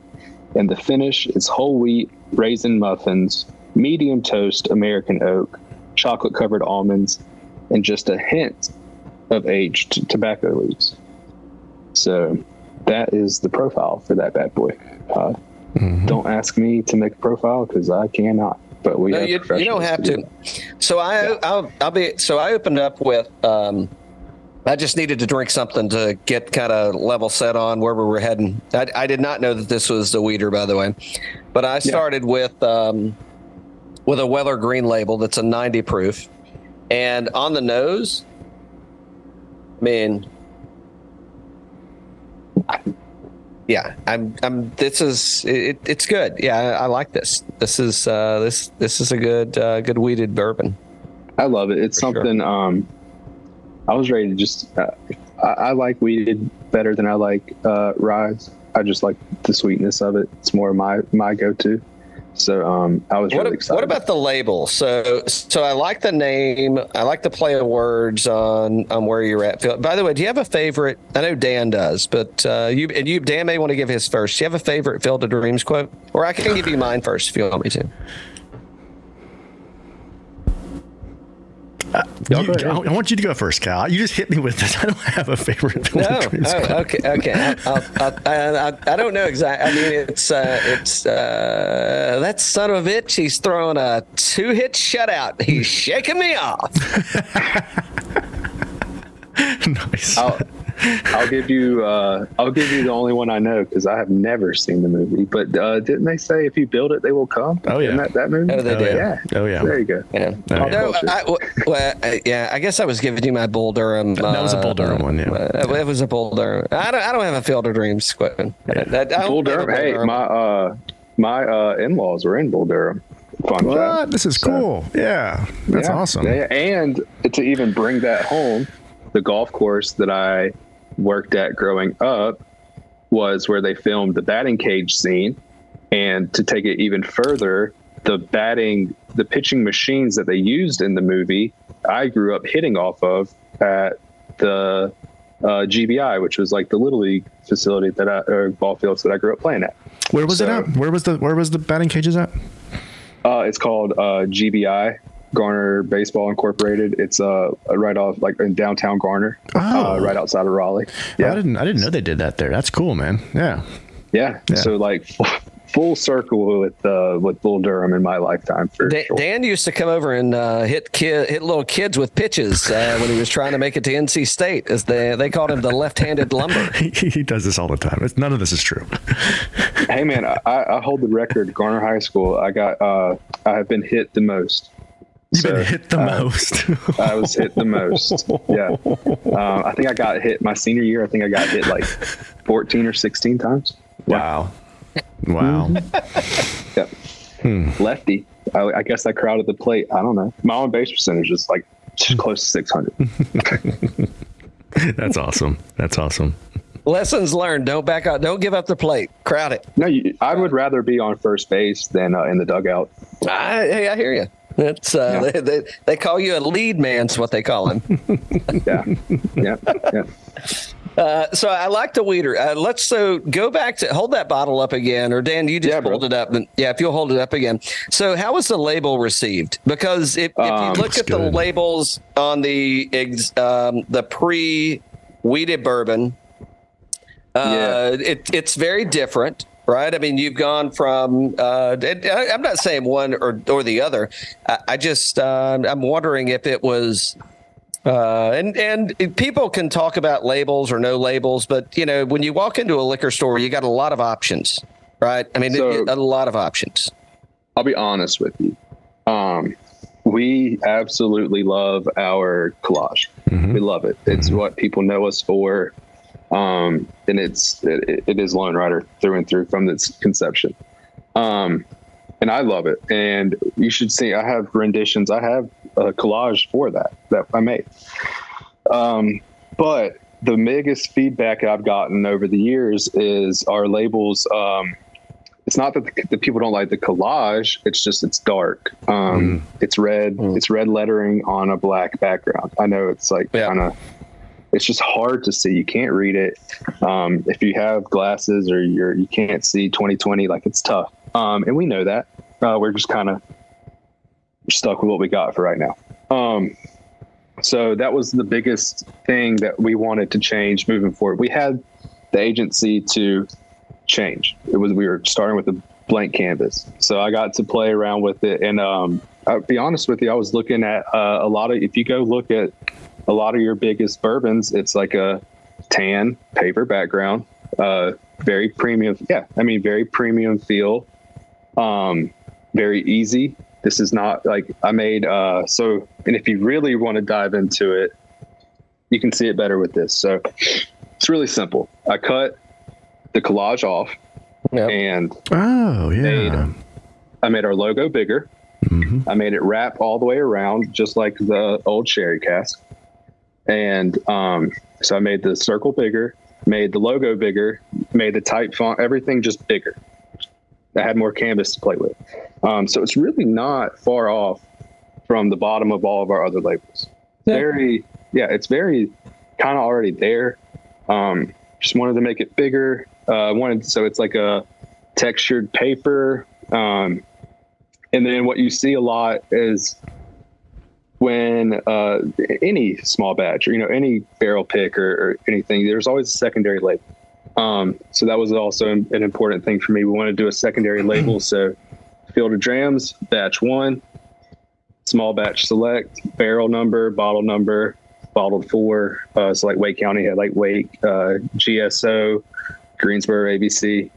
And the finish is whole wheat, raisin muffins, medium toast American oak, chocolate covered almonds, and just a hint of aged tobacco leaves. So that is the profile for that bad boy. Don't ask me to make a profile because I cannot. But you don't have to. So I opened up with I just needed to drink something to get kind of level set on where we were heading. I did not know that this was the weeder, by the way, but I started with a Weller Green Label that's a 90 proof, and on the nose, I mean, yeah, I'm. This is it. It's good. Yeah, I like this. This is a good weeded bourbon. I love it. It's something. Sure. I was ready to just. I like weeded better than I like ryes. I just like the sweetness of it. It's more my go to. So I was really excited. What about the label? So I like the name. I like the play of words on where you're at. By the way, do you have a favorite? I know Dan does, but Dan may want to give his first. Do you have a favorite Field of Dreams quote? Or I can give you mine first if you want me to. I want you to go first, Kyle. You just hit me with this. I don't have a favorite Field of Dreams quote. Okay. I don't know exactly. I mean, it's that son of a bitch. He's throwing a two-hit shutout. He's shaking me off. Nice. I'll give you the only one I know because I have never seen the movie. But didn't they say if you build it, they will come? Oh yeah, that movie. Oh, they did. Yeah. Oh yeah. There you go. Yeah. I guess I was giving you my Bull Durham. That was a Bull Durham one. Yeah. It was a Bull Durham. I don't have a Field of Dreams equipment. Yeah. Bull Durham. Hey, my in-laws were in Bull Durham. Fun fact. This is cool. Yeah. That's awesome. Yeah. And to even bring that home, the golf course that I worked at growing up was where they filmed the batting cage scene. And to take it even further, the pitching machines that they used in the movie, I grew up hitting off of at the GBI, which was like the Little League facility or ball fields that I grew up playing at. Where was it at? Where was the batting cages at? It's called GBI. Garner Baseball Incorporated. It's right off, like in downtown Garner, right outside of Raleigh. Yeah, I didn't know they did that there. That's cool, man. Yeah. So like full circle with Bull Durham in my lifetime for sure. Dan used to come over and hit little kids with pitches when he was trying to make it to NC State, as they called him the left-handed lumber. He does this all the time. None of this is true. Hey man, I hold the record. Garner High School. I have been hit the most. You've been hit the most. I was hit the most. Yeah. I think I got hit my senior year. I think I got hit like 14 or 16 times. Wow. Mm-hmm. Yep. Lefty. I guess I crowded the plate. I don't know. My on base percentage is like close to 600. That's awesome. Lessons learned. Don't back out. Don't give up the plate. Crowd it. No, I would rather be on first base than in the dugout. I hear you. It's they call you a lead man. Is what they call him. Yeah. So I like the weeder. Let's go back to hold that bottle up again, or Dan, you just hold it up. And, if you'll hold it up again. So how was the label received? Because if you look at the labels on the pre-weeded bourbon, it's very different. Right. I mean, you've gone from I'm not saying one or the other. I just I'm wondering if it was and people can talk about labels or no labels. But, you know, when you walk into a liquor store, you got a lot of options. Right. I mean, a lot of options. I'll be honest with you. We absolutely love our collage. Mm-hmm. We love it. It's mm-hmm. what people know us for. And it is Lonerider through and through from its conception. And I love it. And you should see, I have renditions. I have a collage for that I made. But the biggest feedback I've gotten over the years is our labels. It's not that the people don't like the collage. It's just, it's dark. It's red. It's red lettering on a black background. I know it's like kind of, it's just hard to see. You can't read it. If you have glasses or you can't see 20/20, like it's tough. And we know that. We're just kind of stuck with what we got for right now. So that was the biggest thing that we wanted to change moving forward. We had the agency to change. We were starting with a blank canvas, so I got to play around with it. And I'll be honest with you, I was looking at a lot of, if you go look at a lot of your biggest bourbons, it's like a tan paper background, very premium. I mean, very premium feel, very easy. This is not like I made and if you really want to dive into it, you can see it better with this. So it's really simple. I cut the collage off and I made our logo bigger. Mm-hmm. I made it wrap all the way around, just like the old sherry cask. And so I made the circle bigger, made the logo bigger, made the type font, everything just bigger. I had more canvas to play with. So it's really not far off from the bottom of all of our other labels. It's very kind of already there. Just wanted to make it bigger. So it's like a textured paper. And then what you see a lot is when any small batch, or any barrel pick or anything, there's always a secondary label. So that was also an important thing for me. We want to do a secondary label. So Field of Drams, batch 1, small batch select, barrel number, bottled 4. So like Wake County had like Wake, GSO, Greensboro, ABC.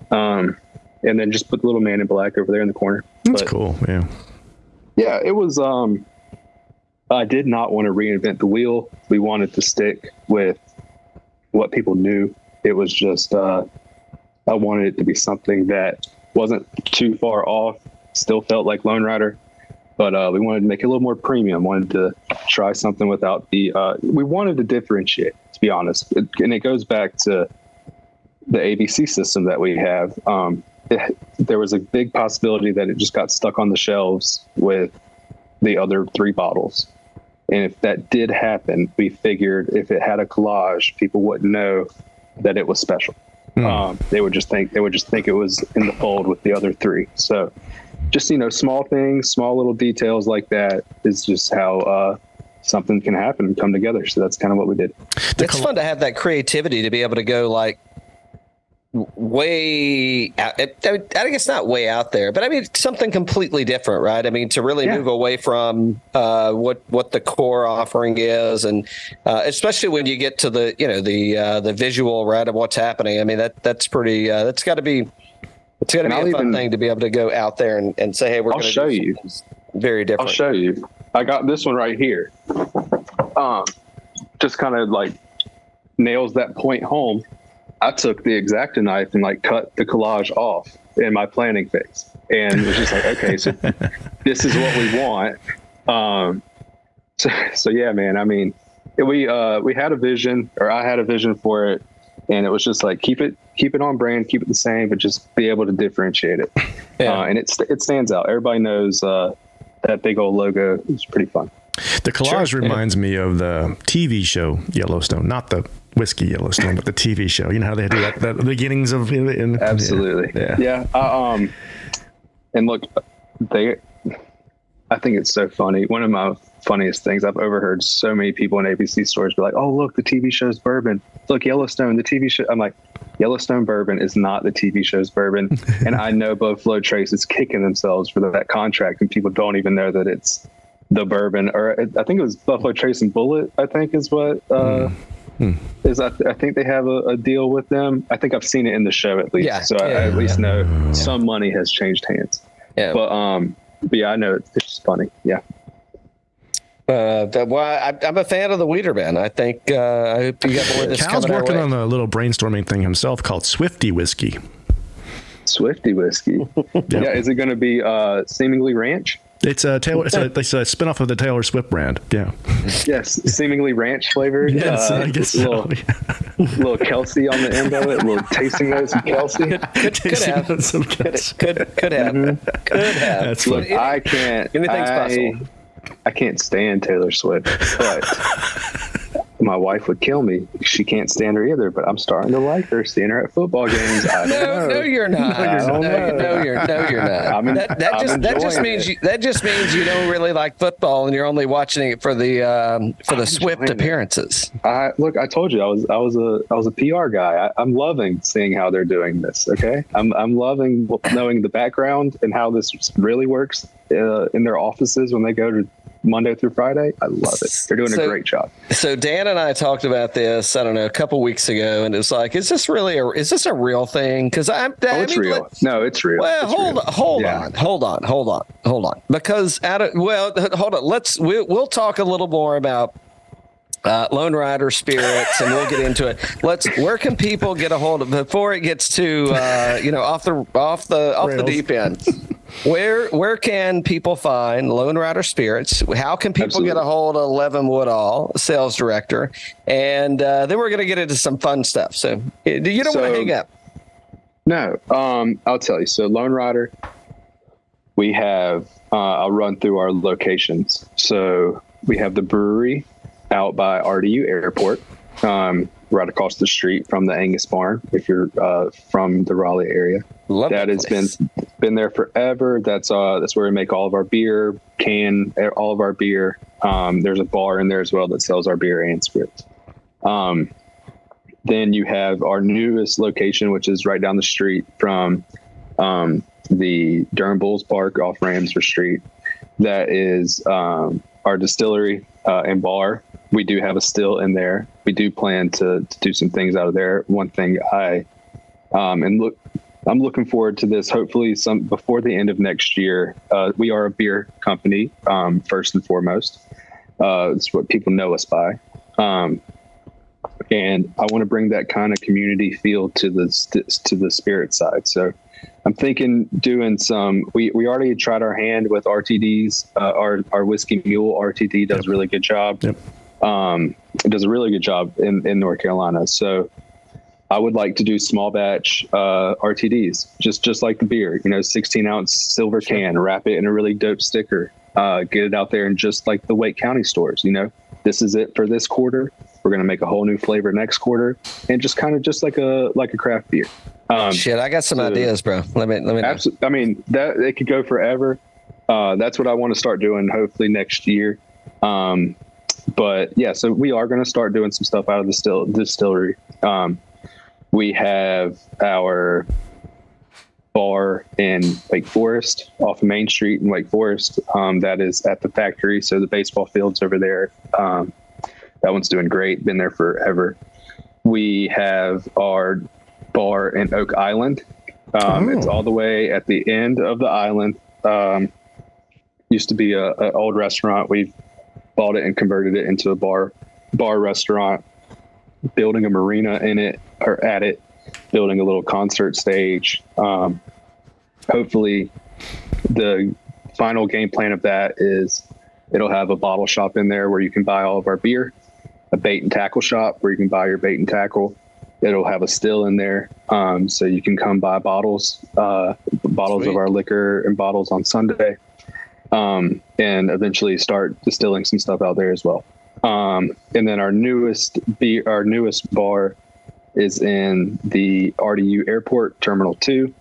And then just put the little man in black over there in the corner. That's cool. Yeah. Yeah. It was, I did not want to reinvent the wheel. We wanted to stick with what people knew. It was just, I wanted it to be something that wasn't too far off, still felt like Lonerider, but we wanted to make it a little more premium, wanted to try something without we wanted to differentiate, to be honest. And it goes back to the ABC system that we have. There was a big possibility that it just got stuck on the shelves with the other 3 bottles. And if that did happen, we figured if it had a collage, people wouldn't know that it was special. They would just think it was in the fold with the other 3. So just, small things, small little details like that is just how something can happen and come together. So that's kind of what we did. It's fun to have that creativity to be able to go like way out. I guess not way out there, but I mean, something completely different, right? I mean, to really move away from what the core offering is, and especially when you get to the, the visual, right, of what's happening. I mean, that's pretty, it's got to be a fun thing to be able to go out there and say, hey, we're going to show you very different. I'll show you. I got this one right here. Just kind of like nails that point home. I took the X-Acto knife and like cut the collage off in my planning phase, and it was just like, okay, so this is what we want. So yeah, man. I mean, we had a vision, or I had a vision for it, and it was just like keep it on brand, keep it the same, but just be able to differentiate it. Yeah. And it stands out. Everybody knows that big old logo is pretty fun. The collage reminds me of the TV show Yellowstone, not the whiskey Yellowstone, but the TV show. You know how they do that, the beginnings of absolutely. And look, I think it's so funny. One of my funniest things I've overheard, so many people in ABC stores be like, "Oh, look, the TV show's bourbon. Look, Yellowstone, the TV show." I'm like, Yellowstone bourbon is not the TV show's bourbon. And I know Buffalo Trace is kicking themselves for that contract, and people don't even know that it's the bourbon, or I think it was Buffalo Trace and Bullet, I think is what is. I think they have a deal with them. I think I've seen it in the show at least. I at least know some money has changed hands. But I know it's just funny. I'm a fan of the Weiderman. I think I hope you got more of this. Cal's working on a little brainstorming thing himself called Swifty Whiskey. Swifty Whiskey. Yep. Yeah, is it going to be Seemingly Ranch? It's a Taylor. It's a spinoff of the Taylor Swift brand. Yeah. Yes, Seemingly Ranch flavored. Yes, I guess so. Little Kelce on the end of it. A little tasting notes some Kelce. Could happen. That's look, I can't. Anything's possible. I can't stand Taylor Swift, but my wife would kill me. She can't stand her either, but I'm starting to like her, seeing her at football games. No, you're not. That just means you don't really like football, and you're only watching it for the Swift appearances. I told you I was a PR guy. I'm loving seeing how they're doing this. Okay, I'm loving knowing the background and how this really works in their offices when they go to Monday through Friday. I love it. They're doing a great job. So Dan and I talked about this, I don't know, a couple weeks ago, and it was like, is this a real thing? Because it's real. No, it's real. Well, hold on. We'll talk a little more about Lonerider Spirits, and we'll get into it. Where can people get a hold of before it gets to off the deep end? Where can people find Lonerider Spirits? How can people get a hold of Levin Woodall, sales director? And then we're going to get into some fun stuff. So you don't want to hang up. No, I'll tell you. So Lonerider, we have. I'll run through our locations. So we have the brewery out by RDU Airport, right across the street from the Angus Barn. If you're from the Raleigh area, that has been there forever. That's where we make all of our beer, all of our beer. There's a bar in there as well that sells our beer and spirits. Then you have our newest location, which is right down the street from the Durham Bulls Park off Ramsar Street. That is our distillery and bar. We do have a still in there. We do plan to do some things out of there. One thing I'm looking forward to this. Hopefully, before the end of next year. We are a beer company first and foremost. It's what people know us by, and I want to bring that kind of community feel to the spirit side. So, I'm thinking doing some. We already tried our hand with RTDs. Our Whiskey Mule RTD does a really good job. Yep. It does a really good job in North Carolina. So. I would like to do small batch RTDs, just like the beer, 16 ounce silver can, wrap it in a really dope sticker, get it out there, and just like the Wake County stores, this is it for this quarter. We're gonna make a whole new flavor next quarter, and just kind of just like a craft beer. I got some ideas, bro. Let me know. Absolutely. I mean, that it could go forever. That's what I want to start doing. Hopefully next year. But yeah, so we are gonna start doing some stuff out of the distillery. We have our bar in Wake Forest off of Main Street in Wake Forest. That is at the factory. So the baseball field's over there. That one's doing great. Been there forever. We have our bar in Oak Island. It's all the way at the end of the island. Used to be an old restaurant. We've bought it and converted it into a bar restaurant. Building a marina in it, or at it, building a little concert stage. Hopefully the final game plan of that is it'll have a bottle shop in there where you can buy all of our beer, a bait and tackle shop where you can buy your bait and tackle. It'll have a still in there. So you can come buy bottles of our liquor and bottles on Sunday, and eventually start distilling some stuff out there as well. And then our newest bar is in the RDU Airport Terminal 2.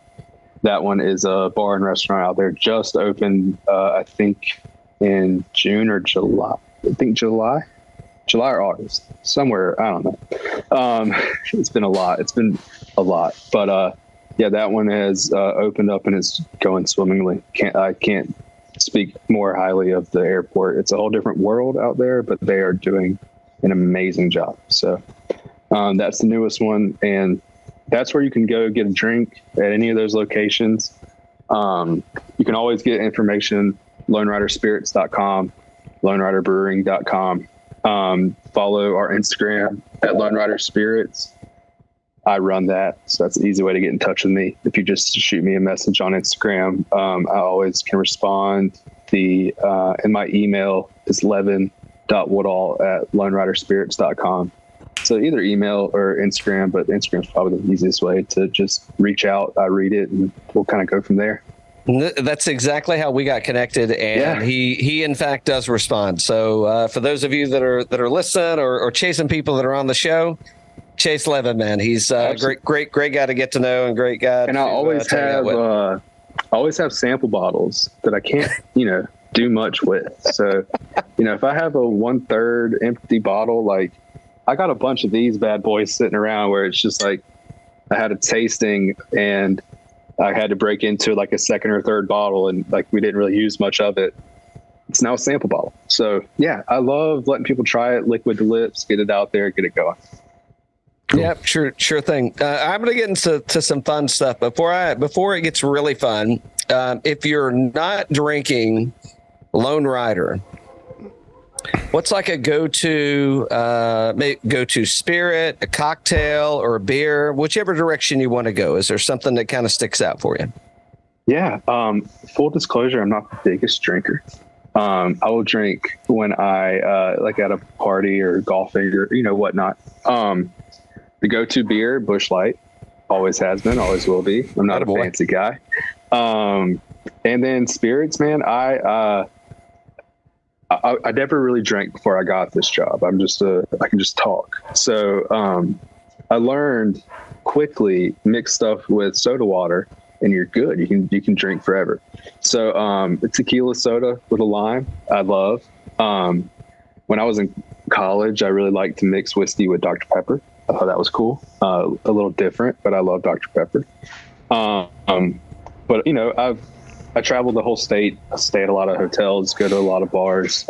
That one is a bar and restaurant out there. Just opened, I think, in June or July. I think July or August, somewhere. I don't know. It's been a lot. But yeah, that one has opened up and it's going swimmingly. I can't speak more highly of the airport. It's a whole different world out there, but they are doing an amazing job. So that's the newest one, and that's where you can go get a drink at any of those locations. You can always get information, loneriderspirits.com. loneriderbrewing.com. Follow our Instagram at Lonerider Spirits. I run that, so that's an easy way to get in touch with me. If you just shoot me a message on Instagram, I always can respond. And my email is levin.woodall@loneriderspirits.com. So either email or Instagram, but Instagram's probably the easiest way to just reach out. I read it, and we'll kind of go from there. That's exactly how we got connected, and yeah. He in fact does respond. So for those of you that are listening or chasing people that are on the show, chase Levin, man. He's a great guy to get to know, and great guy. And I always have sample bottles that I can't do much with. So if I have a 1/3 empty bottle, like I got a bunch of these bad boys sitting around where it's just like I had a tasting and I had to break into like a second or third bottle, and like we didn't really use much of it. It's now a sample bottle. So yeah, I love letting people try it, liquid to lips, get it out there, get it going. Cool. Yeah, sure thing. I'm going to get into some fun stuff before it gets really fun. If you're not drinking Lonerider, what's like a go-to spirit, a cocktail, or a beer, whichever direction you want to go? Is there something that kind of sticks out for you? Yeah. Full disclosure, I'm not the biggest drinker. I will drink when I like at a party or golfing or whatnot. The go-to beer, Busch Light, always has been, always will be. I'm not a fancy guy. And then spirits, man, I never really drank before I got this job. I can just talk. So I learned quickly, mix stuff with soda water and you're good. You can drink forever. So a tequila soda with a lime, I love. When I was in college, I really liked to mix whiskey with Dr. Pepper. I thought that was cool. A little different, but I love Dr. Pepper. But I traveled the whole state. I stay at a lot of hotels, go to a lot of bars,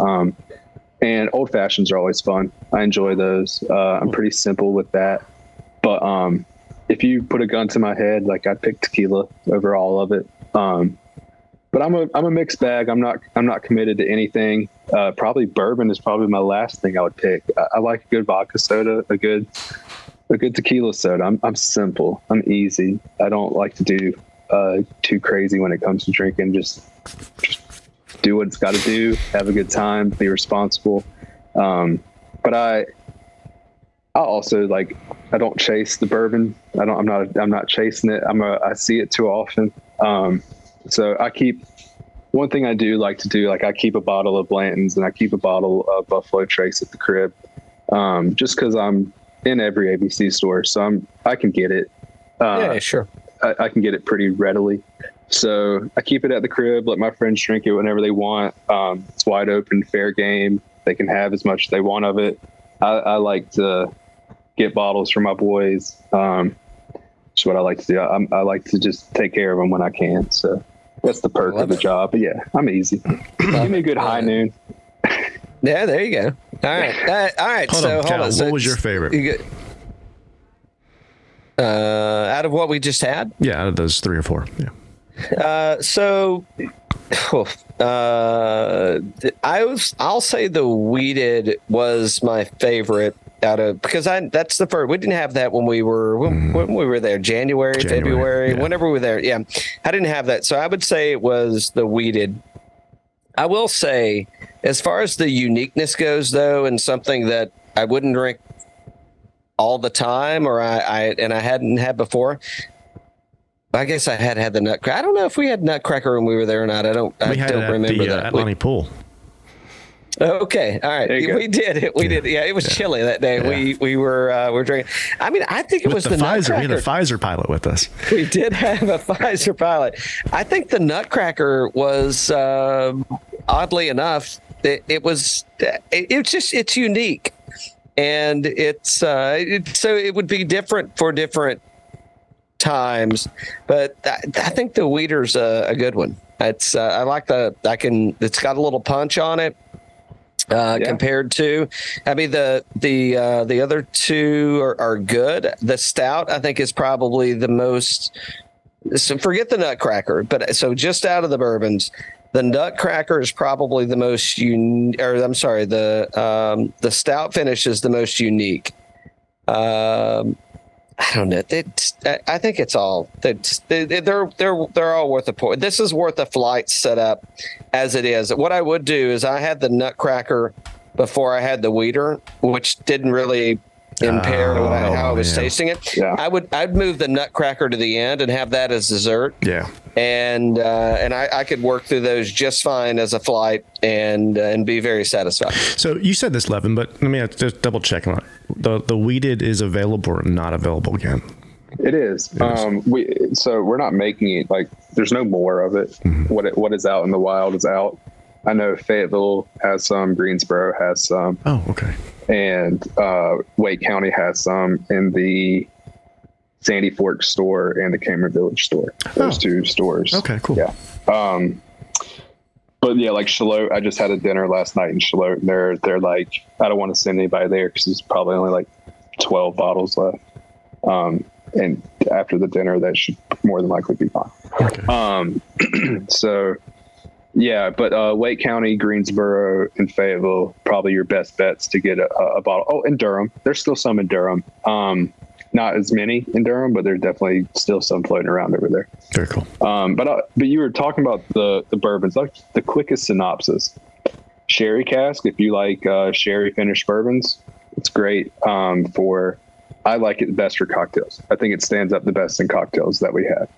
and old fashions are always fun. I enjoy those. I'm pretty simple with that. But if you put a gun to my head, like I'd pick tequila over all of it. But I'm a mixed bag. I'm not committed to anything. Probably bourbon is probably my last thing I would pick. I like a good vodka soda, a good tequila soda. I'm simple. I'm easy. I don't like to do too crazy when it comes to drinking. Just do what it's got to do, have a good time, be responsible. But I also like, I don't chase the bourbon. I'm not chasing it. I see it too often. So I keep, one thing I do like to do, like I keep a bottle of Blanton's and I keep a bottle of Buffalo Trace at the crib. Just cause I'm in every ABC store. So I can get it. Yeah, sure. I can get it pretty readily. So I keep it at the crib, let my friends drink it whenever they want. It's wide open, fair game. They can have as much as they want of it. I like to get bottles for my boys. It's what I like to do. I like to just take care of them when I can. So that's the perk of the job. But yeah, I'm easy. Give me a good high noon. Yeah, there you go. All right. Hold on. What was your favorite? Out of what we just had? Yeah, out of those three or four. Yeah. I'll say the weeded was my favorite out of, because that's the first. We didn't have that when we were when we were there, January, February, yeah. Whenever we were there. Yeah, I didn't have that, so I would say it was the weeded. I will say, as far as the uniqueness goes, though, and something that I wouldn't drink all the time, or I hadn't had before. I guess I had the Nutcracker. I don't know if we had Nutcracker when we were there or not. I don't remember that. At Lonnie Poole. Okay, all right, we did it. We did. Yeah, it was chilly that day. Yeah. We were drinking. I mean, I think it was the Pfizer. We had a Pfizer pilot with us. We did have a Pfizer pilot. I think the Nutcracker was oddly enough. It's unique. And it's so it would be different for different times, but I think the Weeder's a good one. It's I like the it's got a little punch on it compared to. I mean the other two are good. The stout I think is probably the most. So forget the Nutcracker, but so just out of the bourbons, The Nutcracker is probably the most the stout finish is the most unique. I don't know. I think it's all. They're all worth a point. This is worth a flight setup as it is. What I would do is I had the Nutcracker before I had the Weeder, which didn't really impair how I was tasting it. Yeah. I'd move the Nutcracker to the end and have that as dessert. Yeah. And I could work through those just fine as a flight and be very satisfied. So you said this, Levin, but let me just double check on it. The Weeded is available or not available again? It is. We're not making it. Like, there's no more of it. Mm-hmm. What is out in the wild is out. I know Fayetteville has some, Greensboro has some. Oh, okay. And Wake County has some in the Sandy Fork store and the Cameron Village store. Those two stores. Okay, cool. Yeah. But yeah, like Charlotte, I just had a dinner last night in Charlotte, and they're like, I don't want to send anybody there because there's probably only like 12 bottles left. And after the dinner, that should more than likely be fine. Okay. So. Yeah, but Wake County, Greensboro, and Fayetteville, probably your best bets to get a bottle. Oh, in Durham. There's still some in Durham. Not as many in Durham, but there's definitely still some floating around over there. Very cool. But you were talking about the bourbons. Like the quickest synopsis. Sherry cask, if you like sherry finished bourbons, it's great for – I like it best for cocktails. I think it stands up the best in cocktails that we have.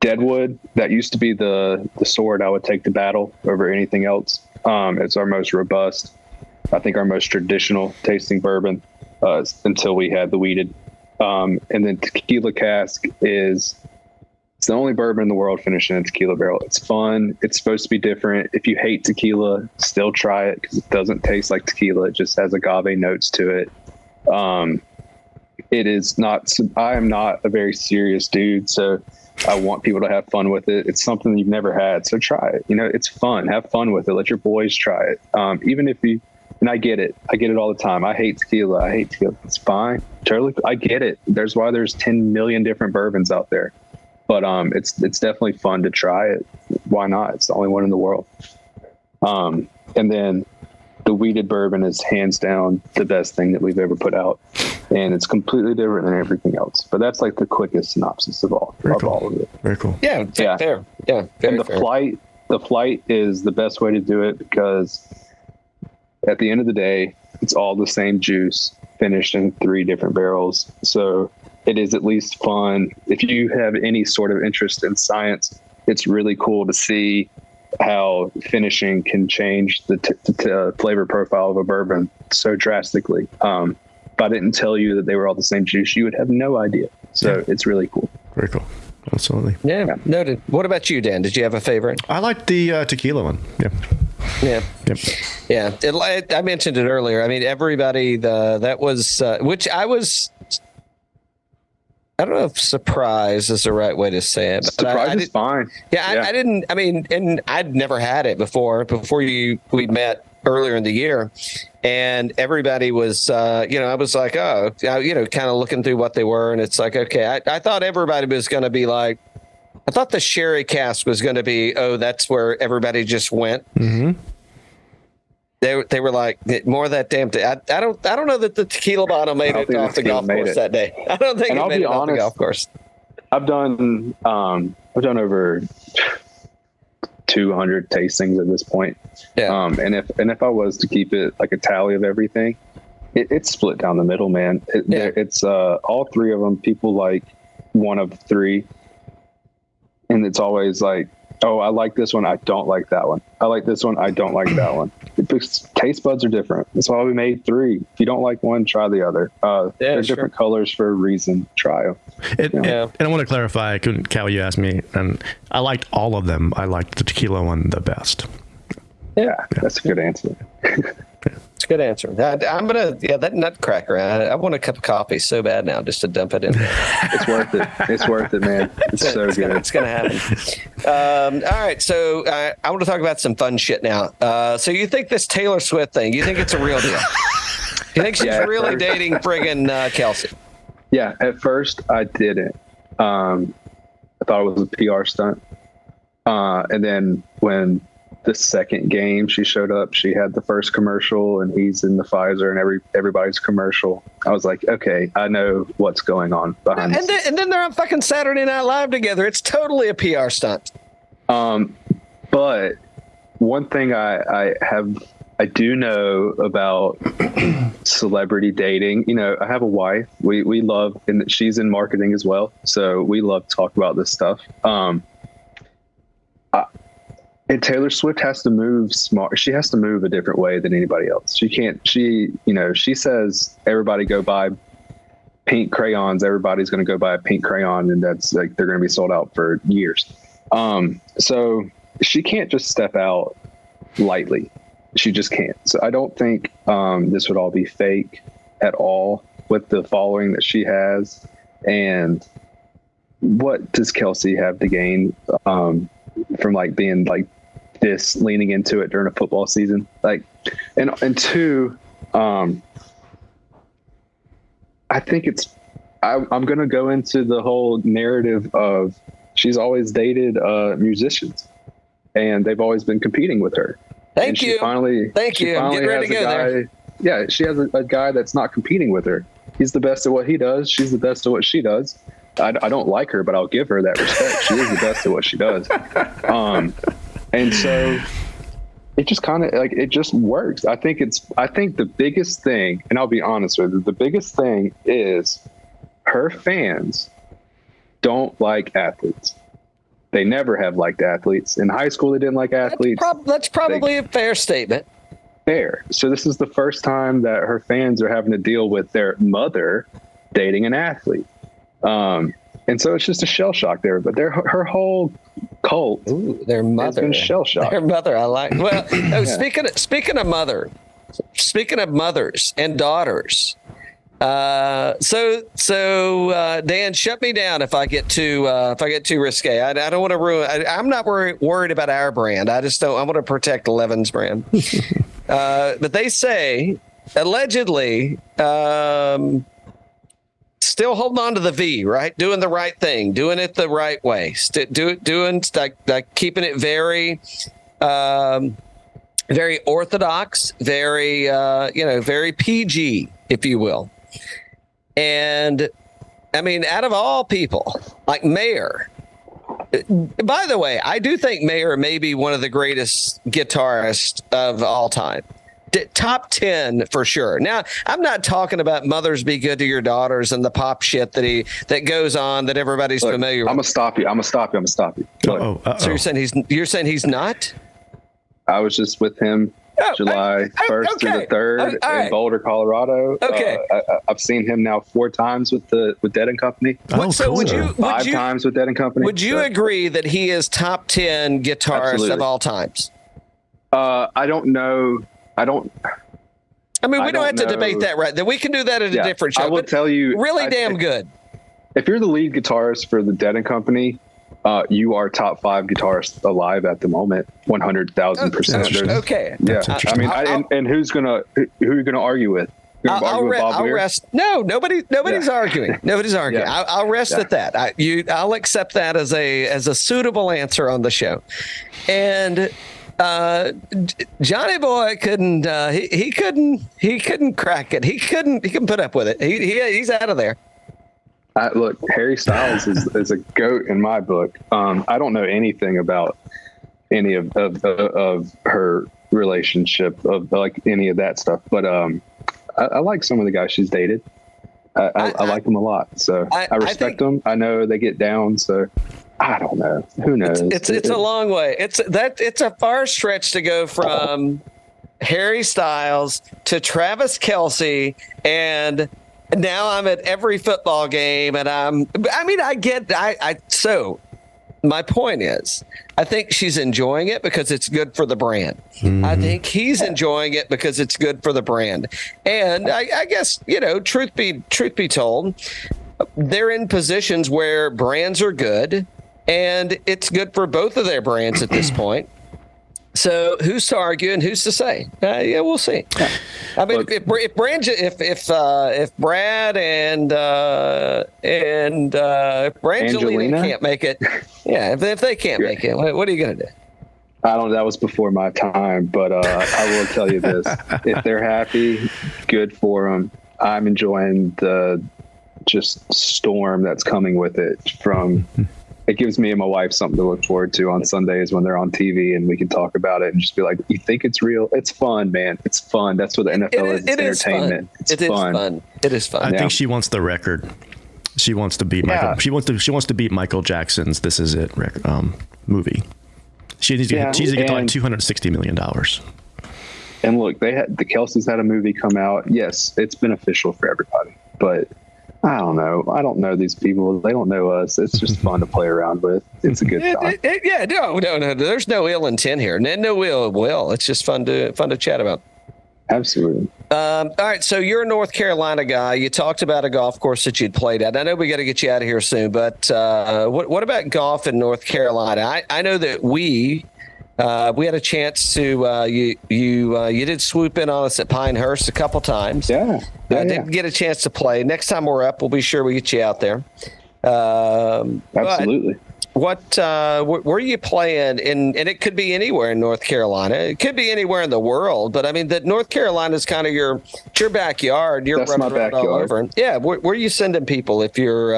Deadwood, that used to be the sword I would take to battle over anything else. It's our most robust, I think our most traditional tasting bourbon until we had the Weeded. And then Tequila Cask it's the only bourbon in the world finishing in a tequila barrel. It's fun. It's supposed to be different. If you hate tequila, still try it because it doesn't taste like tequila. It just has agave notes to it. It is not – I am not a very serious dude, so – I want people to have fun with it. It's something you've never had, so try it. You know, it's fun. Have fun with it. Let your boys try it. Even if you, and I get it. I get it all the time. I hate tequila. It's fine. Totally, I get it. There's why there's 10 million different bourbons out there, but it's definitely fun to try it. Why not? It's the only one in the world. And then the Weeded bourbon is hands down the best thing that we've ever put out. And it's completely different than everything else. But that's like the quickest synopsis of all all of it. Very cool. Yeah, yeah. Fair. Yeah, very and the fair. The flight is the best way to do it because at the end of the day, it's all the same juice finished in 3 different barrels. So it is at least fun. If you have any sort of interest in science, it's really cool to see how finishing can change the flavor profile of a bourbon so drastically. If I didn't tell you that they were all the same juice, you would have no idea. So it's really cool. Very cool. Absolutely. Yeah. Noted. What about you, Dan? Did you have a favorite? I liked the tequila one. Yeah. Yeah. Yep. Yeah. I mentioned it earlier. I mean, everybody, that was, which I don't know if surprise is the right way to say it. But surprise is fine. Yeah, yeah. I mean, I'd never had it before we met earlier in the year. And everybody was, I was like, oh, kind of looking through what they were. And it's like, okay, I thought everybody was going to be like, I thought the sherry cask was going to be, oh, that's where everybody just went. Mm-hmm. They were like more of that damn thing. I don't know that the tequila bottle made it off the golf course that day. I don't think it made it off the golf course. I've done over 200 tastings at this point. Yeah. And if I was to keep it like a tally of everything, it's split down the middle, man. It's all 3 of them. People like one of 3, and it's always like, oh, I like this one. I don't like that one. I like this one. I don't like that one. Taste buds are different. That's why we made 3. If you don't like one, try the other. They're different colors for a reason. Try them. And I want to clarify, Cal, you asked me, and I liked all of them. I liked the tequila one the best. Yeah, that's a good answer. It's a good answer. That Nutcracker. I want a cup of coffee so bad now just to dump it in. It's worth it. It's worth it, man. It's so good. It's going to happen. All right. So I want to talk about some fun shit now. So you think this Taylor Swift thing, you think it's a real deal? You think she's really dating friggin' Kelce? Yeah. At first I didn't. I thought it was a PR stunt. And then when the second game she showed up, she had the first commercial and he's in the Pfizer and everybody's commercial. I was like, okay, I know what's going on behind the scenes. And then they're on fucking Saturday Night Live together. It's totally a PR stunt. But one thing I do know about celebrity dating. You know, I have a wife. We love, and she's in marketing as well. So we love to talk about this stuff. And Taylor Swift has to move smart. She has to move a different way than anybody else. She can't. She says everybody go buy pink crayons. Everybody's going to go buy a pink crayon, and that's like they're going to be sold out for years. So she can't just step out lightly. She just can't. So I don't think this would all be fake at all with the following that she has. And what does Kelce have to gain from like being like this, leaning into it during a football season? Like, and two, I think I'm going to go into the whole narrative of she's always dated musicians and they've always been competing with her. Thank you. Finally, get ready to go there. Yeah, she has a guy that's not competing with her. He's the best at what he does. She's the best at what she does. I don't like her, but I'll give her that respect. She is the best at what she does. And so it just kind of like, it just works. I think the biggest thing, and I'll be honest with you, the biggest thing is her fans don't like athletes. They never have liked athletes. In high school, they didn't like athletes. That's probably a fair statement. Fair. So this is the first time that her fans are having to deal with their mother dating an athlete. And so it's just a shell shock there. But her whole cult, their mother, has been shell shocked. Their mother, I like. Well, yeah. Speaking of mothers and daughters. So Dan, shut me down if I get too risque. I don't want to ruin. I'm not worried about our brand. I just don't. I want to protect Levin's brand. But they say allegedly, still holding on to the V, right? Doing the right thing, doing it the right way, doing like keeping it very. Very orthodox, very PG, if you will. And I mean, out of all people, like Mayer, by the way, I do think Mayer may be one of the greatest guitarists of all time. Top 10 for sure. Now, I'm not talking about mothers be good to your daughters and the pop shit that goes on that everybody's familiar with. I'm gonna stop you. Uh-oh. So you're saying he's not? I was just with him July 1st through the 3rd in Boulder, Colorado. Okay, I've seen him now 4 times with Dead and Company. Five times with Dead and Company. Would you agree that he is top 10 guitarist of all times? I don't know. I mean, we don't have to debate that, right? Then we can do that at a different show. I will tell you, really damn good. If you're the lead guitarist for the Dead and Company, you are top 5 guitarists alive at the moment, 100,000%. Okay. Yeah. And who are you gonna argue with? I'll rest. No, nobody's arguing. Nobody's arguing. Yeah. I'll rest at that. I'll accept that as a suitable answer on the show. And Johnny Boy couldn't. He couldn't crack it. He couldn't put up with it. He's out of there. Look, Harry Styles is a goat in my book. I don't know anything about any of her relationship of like any of that stuff, but I like some of the guys she's dated. I like them a lot, so I respect them. I know they get down, so I don't know. Who knows? It's a long way. It's a far stretch to go from Harry Styles to Travis Kelce and. Now I'm at every football game, and so my point is, I think she's enjoying it because it's good for the brand. Mm-hmm. I think he's enjoying it because it's good for the brand. And I guess, you know, truth be told, they're in positions where brands are good, and it's good for both of their brands at this point. So who's to argue and who's to say? Yeah, we'll see. Yeah. I mean, look, if Brad and Brangelina can't make it, yeah, if they can't make it, what are you going to do? I don't know. That was before my time, but I will tell you this: if they're happy, good for them. I'm enjoying the just storm that's coming with it. It gives me and my wife something to look forward to on Sundays when they're on TV, and we can talk about it and just be like, "You think it's real? It's fun, man. It's fun." That's what the NFL is. It's entertainment. It is fun. I think she wants the record. She wants to beat Michael. She wants to beat Michael Jackson's "This Is It" movie. She needs to get to like $260 million. And look, the Kelces had a movie come out. Yes, it's been official for everybody, but. I don't know. I don't know these people. They don't know us. It's just fun to play around with. It's a good time. No. There's no ill intent here. No ill will. It's just fun to chat about. Absolutely. All right. So you're a North Carolina guy. You talked about a golf course that you'd played at. I know we got to get you out of here soon, but what about golf in North Carolina? I know that we had a chance to you did swoop in on us at Pinehurst a couple times. Yeah. Didn't get a chance to play. Next time we're up, we'll be sure we get you out there. Absolutely. What where you playing in? And it could be anywhere in North Carolina. It could be anywhere in the world. But I mean, that North Carolina is kind of your backyard. That's my backyard. All over. Yeah. Where are you sending people if you're?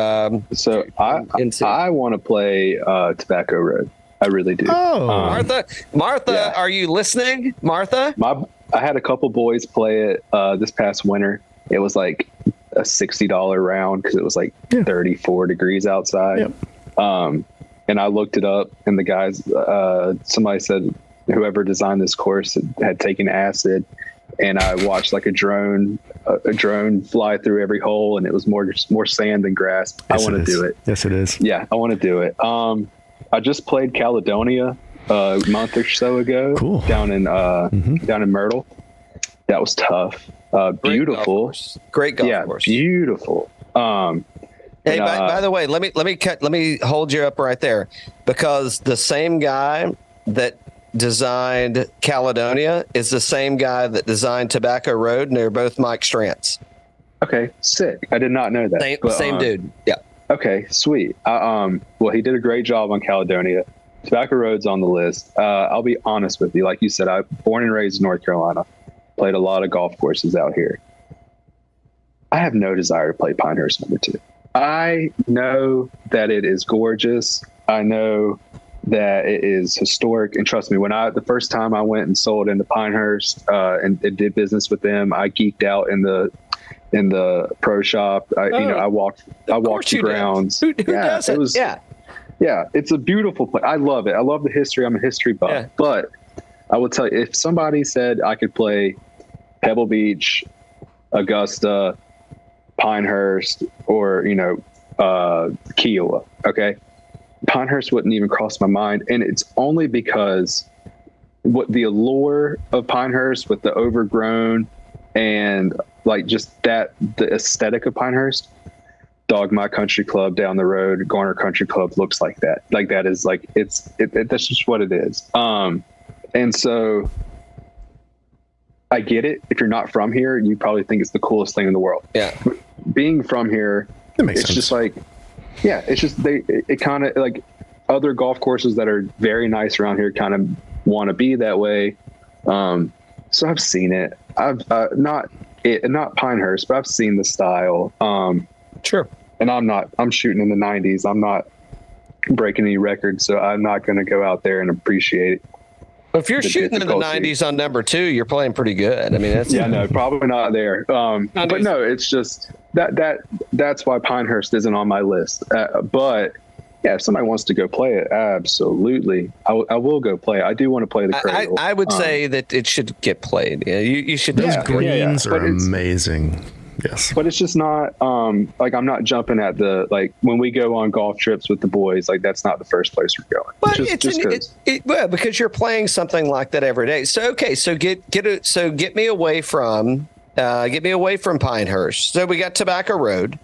So I want to play Tobacco Road. I really do. Oh, Martha, yeah. Are you listening? Martha? I had a couple boys play it this past winter. It was like a $60 round because it was like 34 degrees outside. Yeah. And I looked it up, and the guys, somebody said whoever designed this course had taken acid. And I watched like a drone fly through every hole, and it was more sand than grass. Yes, I want to do it. Yes, it is. Yeah, I want to do it. I just played Caledonia a month or so ago. Cool. down in Myrtle. That was tough. Beautiful. Great golf course. Yeah, beautiful. Hey, by the way, let me hold you up right there, because the same guy that designed Caledonia is the same guy that designed Tobacco Road, and they're both Mike Strantz. Okay, sick. I did not know that. Same dude. Yeah. Okay, sweet. Well, he did a great job on Caledonia. Tobacco Road's on the list. I'll be honest with you. Like you said, I born and raised in North Carolina. Played a lot of golf courses out here. I have no desire to play Pinehurst #2. I know that it is gorgeous. I know that it is historic. And trust me, when the first time I went and sold into Pinehurst and did business with them, I geeked out in the pro shop. I walked the grounds. Who does it? Yeah, it's a beautiful place. I love it. I love the history. I'm a history buff. Yeah. But I will tell you, if somebody said I could play Pebble Beach, Augusta, Pinehurst, or Kiowa, okay, Pinehurst wouldn't even cross my mind, and it's only because what the allure of Pinehurst with the overgrown and like just the aesthetic of Pinehurst. Dog, my country club down the road, Garner Country Club looks like that. Like that is like that's just what it is. And so I get it. If you're not from here, you probably think it's the coolest thing in the world. Yeah. Being from here, that makes sense. Just like, yeah, it's just it kind of like other golf courses that are very nice around here kind of want to be that way. So I've seen it. I've not Pinehurst, but I've seen the style. Sure. And I'm shooting in the 90s. I'm not breaking any records, so I'm not going to go out there and appreciate it. If you're shooting in the 90s on #2, you're playing pretty good. I mean, that's probably not there. But no, it's just that's why Pinehurst isn't on my list. But yeah, if somebody wants to go play it, absolutely, I will go play it. I do want to play the Cradle. I would say that it should get played. Yeah, you should. Those greens are amazing. Yes, but it's just not like I'm not jumping at the like when we go on golf trips with the boys. Like that's not the first place we're going. But because you're playing something like that every day. So okay, so get me away from Pinehurst. So we got Tobacco Road.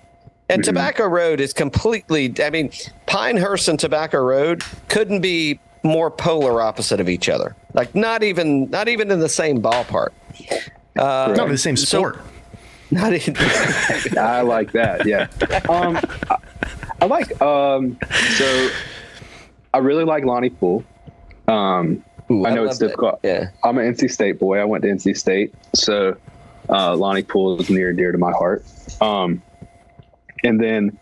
And Tobacco Road is completely, I mean, Pinehurst and Tobacco Road couldn't be more polar opposite of each other. Like not even in the same ballpark. Not in the same sport. I like that. Yeah. So I really like Lonnie Poole. Ooh, I know it's difficult. Yeah. I'm an NC State boy. I went to NC State. So Lonnie Poole is near and dear to my heart. And then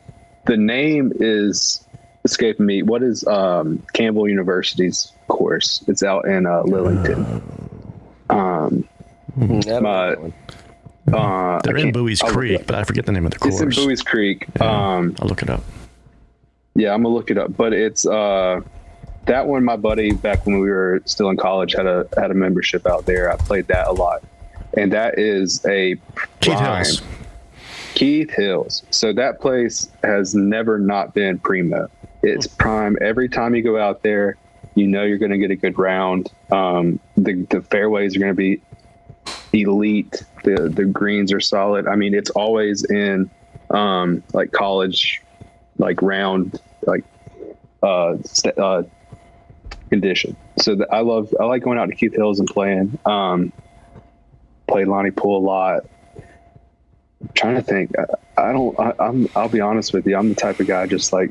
the name is escaping me. What is Campbell University's course? It's out in Lillington. They're in Bowie's Creek, but I forget the name of the course. It's in Bowie's Creek. Yeah, I'll look it up. Yeah, I'm gonna look it up. But it's that one. My buddy, back when we were still in college, had a membership out there. I played that a lot, and that is a prime. Keith Hills. So that place has never not been primo. It's prime. Every time you go out there, you know you're going to get a good round. The fairways are going to be elite. The greens are solid. I mean, it's always in like college, like round, like condition. So I like going out to Keith Hills and playing. Played Lonnie Poole a lot. Trying to think. I'll be honest with you. I'm the type of guy, just like,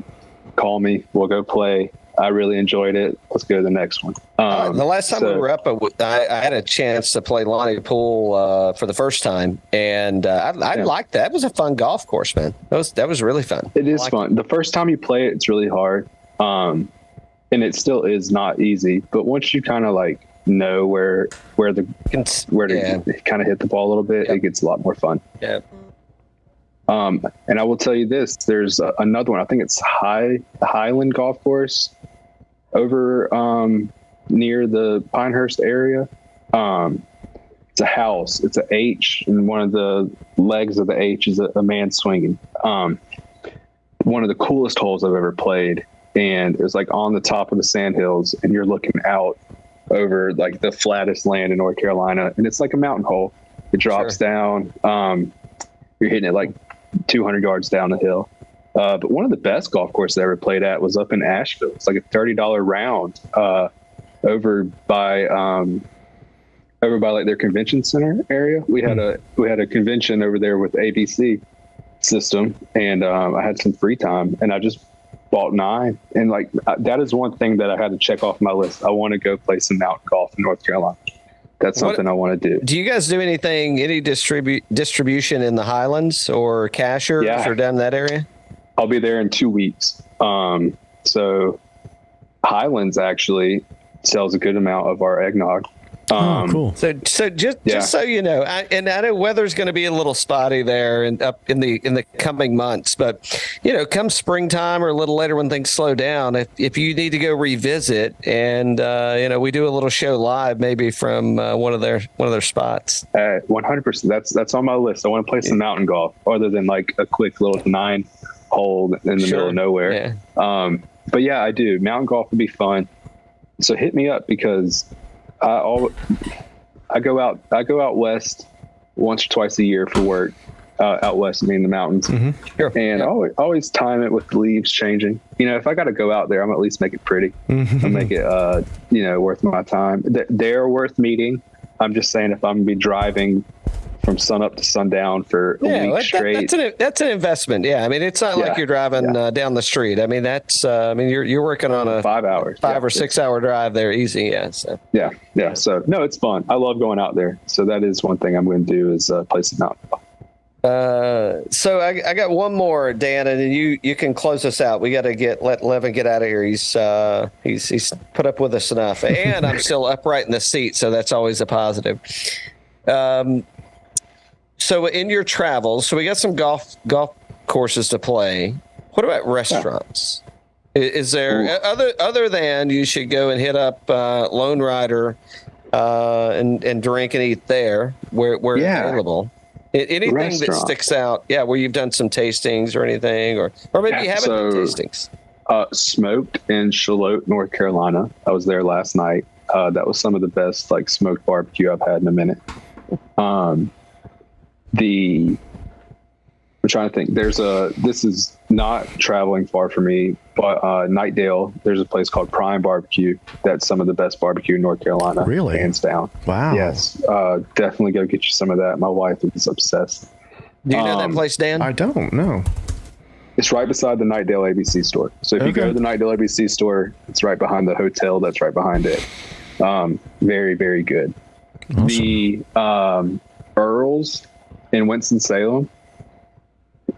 call me, we'll go play. I really enjoyed it. Let's go to the next one. The last time we were up, I had a chance to play Lonnie Poole for the first time, and I liked that. It was a fun golf course, man. That was really fun. It is fun. The first time you play it, it's really hard, and it still is not easy. But once you kind of like know where to kind of hit the ball a little bit, It gets a lot more fun. Yeah. And I will tell you this, there's another one, I think it's Highland Golf Course over near the Pinehurst area. It's a house, it's an H, and one of the legs of the H is a man swinging. One of the coolest holes I've ever played, and it was like on the top of the sand hills, and you're looking out over like the flattest land in North Carolina, and it's like a mountain hole. It drops down. You're hitting it like 200 yards down the hill. But one of the best golf courses I ever played at was up in Asheville. It's like a $30 round over by like their convention center area. We had a convention over there with ABC system, and I had some free time, and I just bought 9. And like that is one thing that I had to check off my list. I want to go play some mountain golf in North Carolina. That's something I want to do. Do you guys do anything, any distribution in the Highlands or Cashers or down that area? I'll be there in 2 weeks. So Highlands actually sells a good amount of our eggnog. Cool. So just so you know, I know weather's going to be a little spotty there and up in the coming months, but you know, come springtime or a little later when things slow down, if you need to go revisit, and you know, we do a little show live maybe from one of their spots. 100%. That's on my list. I want to play some mountain golf, other than like a quick little 9 hole in the middle of nowhere. Yeah. But yeah, I do. Mountain golf would be fun. So hit me up, because I go out west once or twice a year for work, out west, I mean the mountains, and I always time it with the leaves changing. You know, if I got to go out there, I'm at least make it pretty. Mm-hmm. I'll make it, you know, worth my time. They're worth meeting. I'm just saying, if I'm gonna be driving from sun up to sundown for a week straight, that's an investment. Yeah, I mean, it's not like you're driving down the street. I mean, that's you're working on a 5 or 6 hour drive there, easy. Yeah, so. Yeah. So no, it's fun. I love going out there. So that is one thing I'm going to do is play some mountain golf. So I got one more, Dan, and then you can close us out. We got to let Levin get out of here. He's put up with us enough, and I'm still upright in the seat, so that's always a positive. So in your travels, so we got some golf courses to play. What about restaurants? Yeah. Is there other than you should go and hit up Lonerider and drink and eat there where available? Anything that sticks out? Yeah, where you've done some tastings or anything, or maybe you haven't done tastings. Smoked in Charlotte, North Carolina. I was there last night. That was some of the best like smoked barbecue I've had in a minute. The I'm trying to think. There's a, this is not traveling far for me, but Nightdale, there's a place called Prime Barbecue. That's some of the best barbecue in North Carolina. Really? Hands down. Wow. Yes. Definitely go get you some of that. My wife is obsessed. Do you know that place, Dan? I don't know. It's right beside the Nightdale ABC store. So if you go to the Nightdale ABC store, it's right behind the hotel that's right behind it. Very, very good. Awesome. The Earls in Winston-Salem,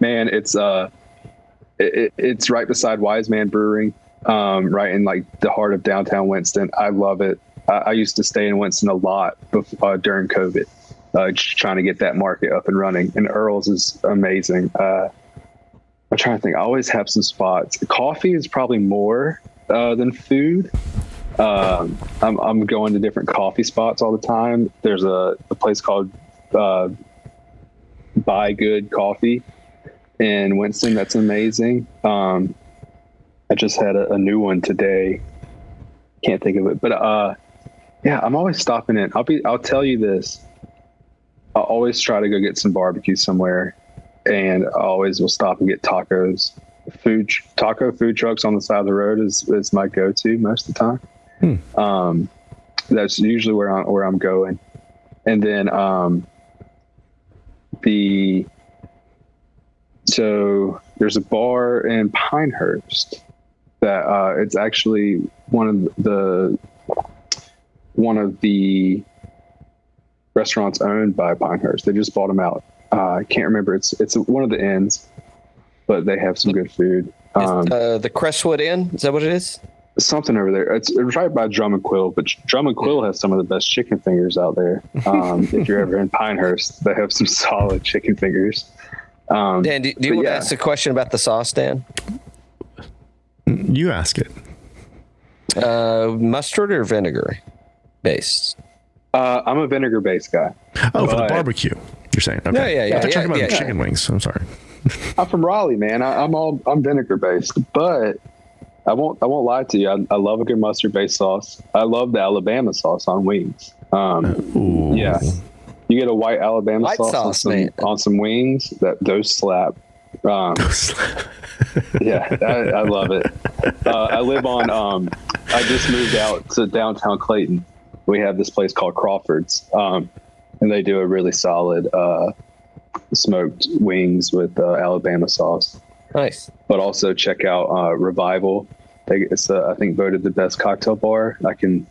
man, it's right beside Wise Man Brewing, right in like the heart of downtown Winston. I love it. I used to stay in Winston a lot before, during COVID, just trying to get that market up and running. And Earls is amazing. I'm trying to think. I always have some spots. Coffee is probably more than food. I'm going to different coffee spots all the time. There's a place called Buy Good Coffee in Winston. That's amazing. I just had a new one today. Can't think of it, but yeah, I'm always stopping in. I'll tell you this. I always try to go get some barbecue somewhere, and I always will stop and get tacos. Taco food trucks on the side of the road is my go-to most of the time. That's usually where I'm going. And then so there's a bar in Pinehurst that it's actually one of the restaurants owned by Pinehurst. They just bought them out. I can't remember. It's one of the inns, but they have some good food. The Crestwood Inn, is that what it is? Something over there. It's right by Drum and Quill, but Drum and Quill has some of the best chicken fingers out there. If you're ever in Pinehurst, they have some solid chicken fingers. Dan, do you want to ask a question about the sauce, Dan? You ask it. Mustard or vinegar based? I'm a vinegar based guy. Oh, for the barbecue, you're saying? Okay. Yeah. They're talking about the chicken wings. I'm sorry. I'm from Raleigh, man. I'm vinegar based, but I won't lie to you. I love a good mustard based sauce. I love the Alabama sauce on wings. Yeah, you get a white Alabama sauce on some wings. Those slap. Yeah, I love it. I live on. I just moved out to downtown Clayton. We have this place called Crawford's, and they do a really solid. Smoked wings with Alabama sauce. Nice. But also check out Revival. It's I think voted the best cocktail bar. I can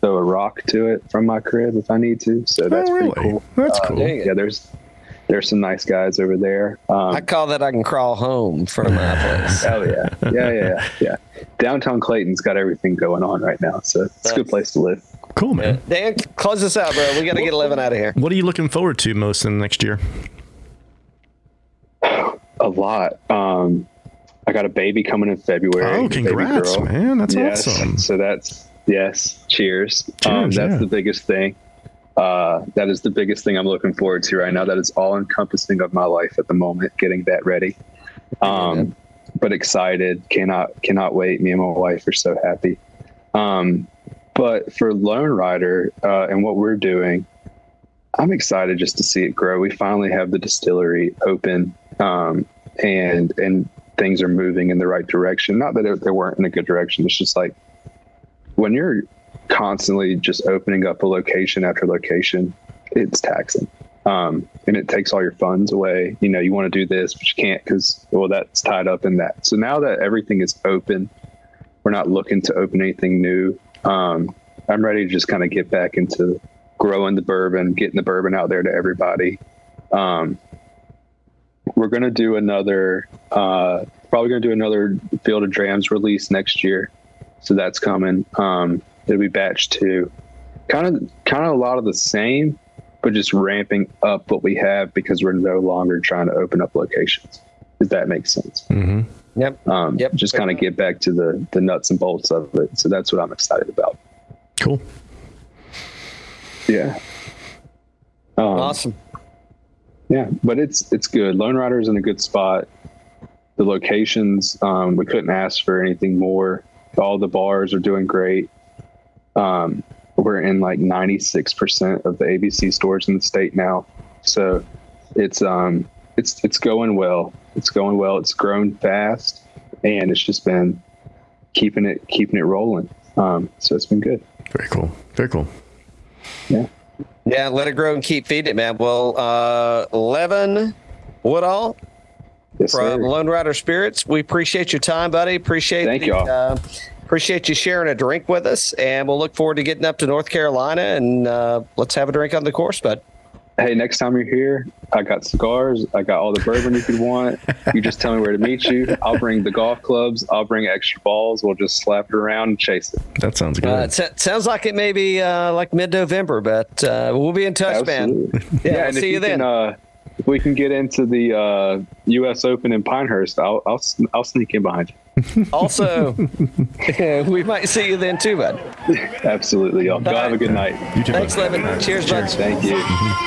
throw a rock to it from my crib if I need to. So that's pretty cool. That's cool. Yeah, there's some nice guys over there. I call that I can crawl home from my place. Oh yeah. Downtown Clayton's got everything going on right now, so it's a good place to live. Cool, man. Dan, close this out, bro. We got to get Levin out of here. What are you looking forward to most in the next year? A lot. I got a baby coming in February. Oh, congrats, man. That's awesome. So that's, cheers. That's the biggest thing. That is the biggest thing I'm looking forward to right now. That is all encompassing of my life at the moment, getting that ready. But excited. Cannot wait. Me and my wife are so happy. But for Lonerider and what we're doing, I'm excited just to see it grow. We finally have the distillery open, and things are moving in the right direction. Not that they weren't in a good direction. It's just like when you're constantly just opening up a location after location, it's taxing, and it takes all your funds away. You know, you want to do this, but you can't because, well, that's tied up in that. So now that everything is open, we're not looking to open anything new. I'm ready to just kind of get back into growing the bourbon, getting the bourbon out there to everybody. We're going to do another Field of Drams release next year. So that's coming. It'll be batch 2, kind of a lot of the same, but just ramping up what we have because we're no longer trying to open up locations. If that makes sense. Mm-hmm. Yep. Just kind of get back to the nuts and bolts of it. So that's what I'm excited about. Cool. Yeah. Awesome. Yeah, but it's good. Lonerider's in a good spot. The locations, we couldn't ask for anything more. All the bars are doing great. We're in like 96% of the ABC stores in the state now. So it's it's going well. It's going well. It's grown fast, and it's just been keeping it rolling. So it's been good. Very cool. Very cool. Yeah. Yeah. Let it grow and keep feeding it, man. Well, Levin Woodall, yes, from Lonerider Spirits, we appreciate your time, buddy. Thank y'all. Appreciate you sharing a drink with us, and we'll look forward to getting up to North Carolina, and let's have a drink on the course, bud. Hey, next time you're here, I got cigars. I got all the bourbon you could want. You just tell me where to meet you. I'll bring the golf clubs. I'll bring extra balls. We'll just slap it around and chase it. That sounds good. It sounds like it may be like mid-November, but we'll be in touch, Absolutely. Man. Yeah, we'll and see you then. If we can get into the U.S. Open in Pinehurst, I'll sneak in behind you. Also, we might see you then too, bud. Absolutely, y'all. Go have a good night. You too. Thanks, Levin. Cheers, bud. Thank you.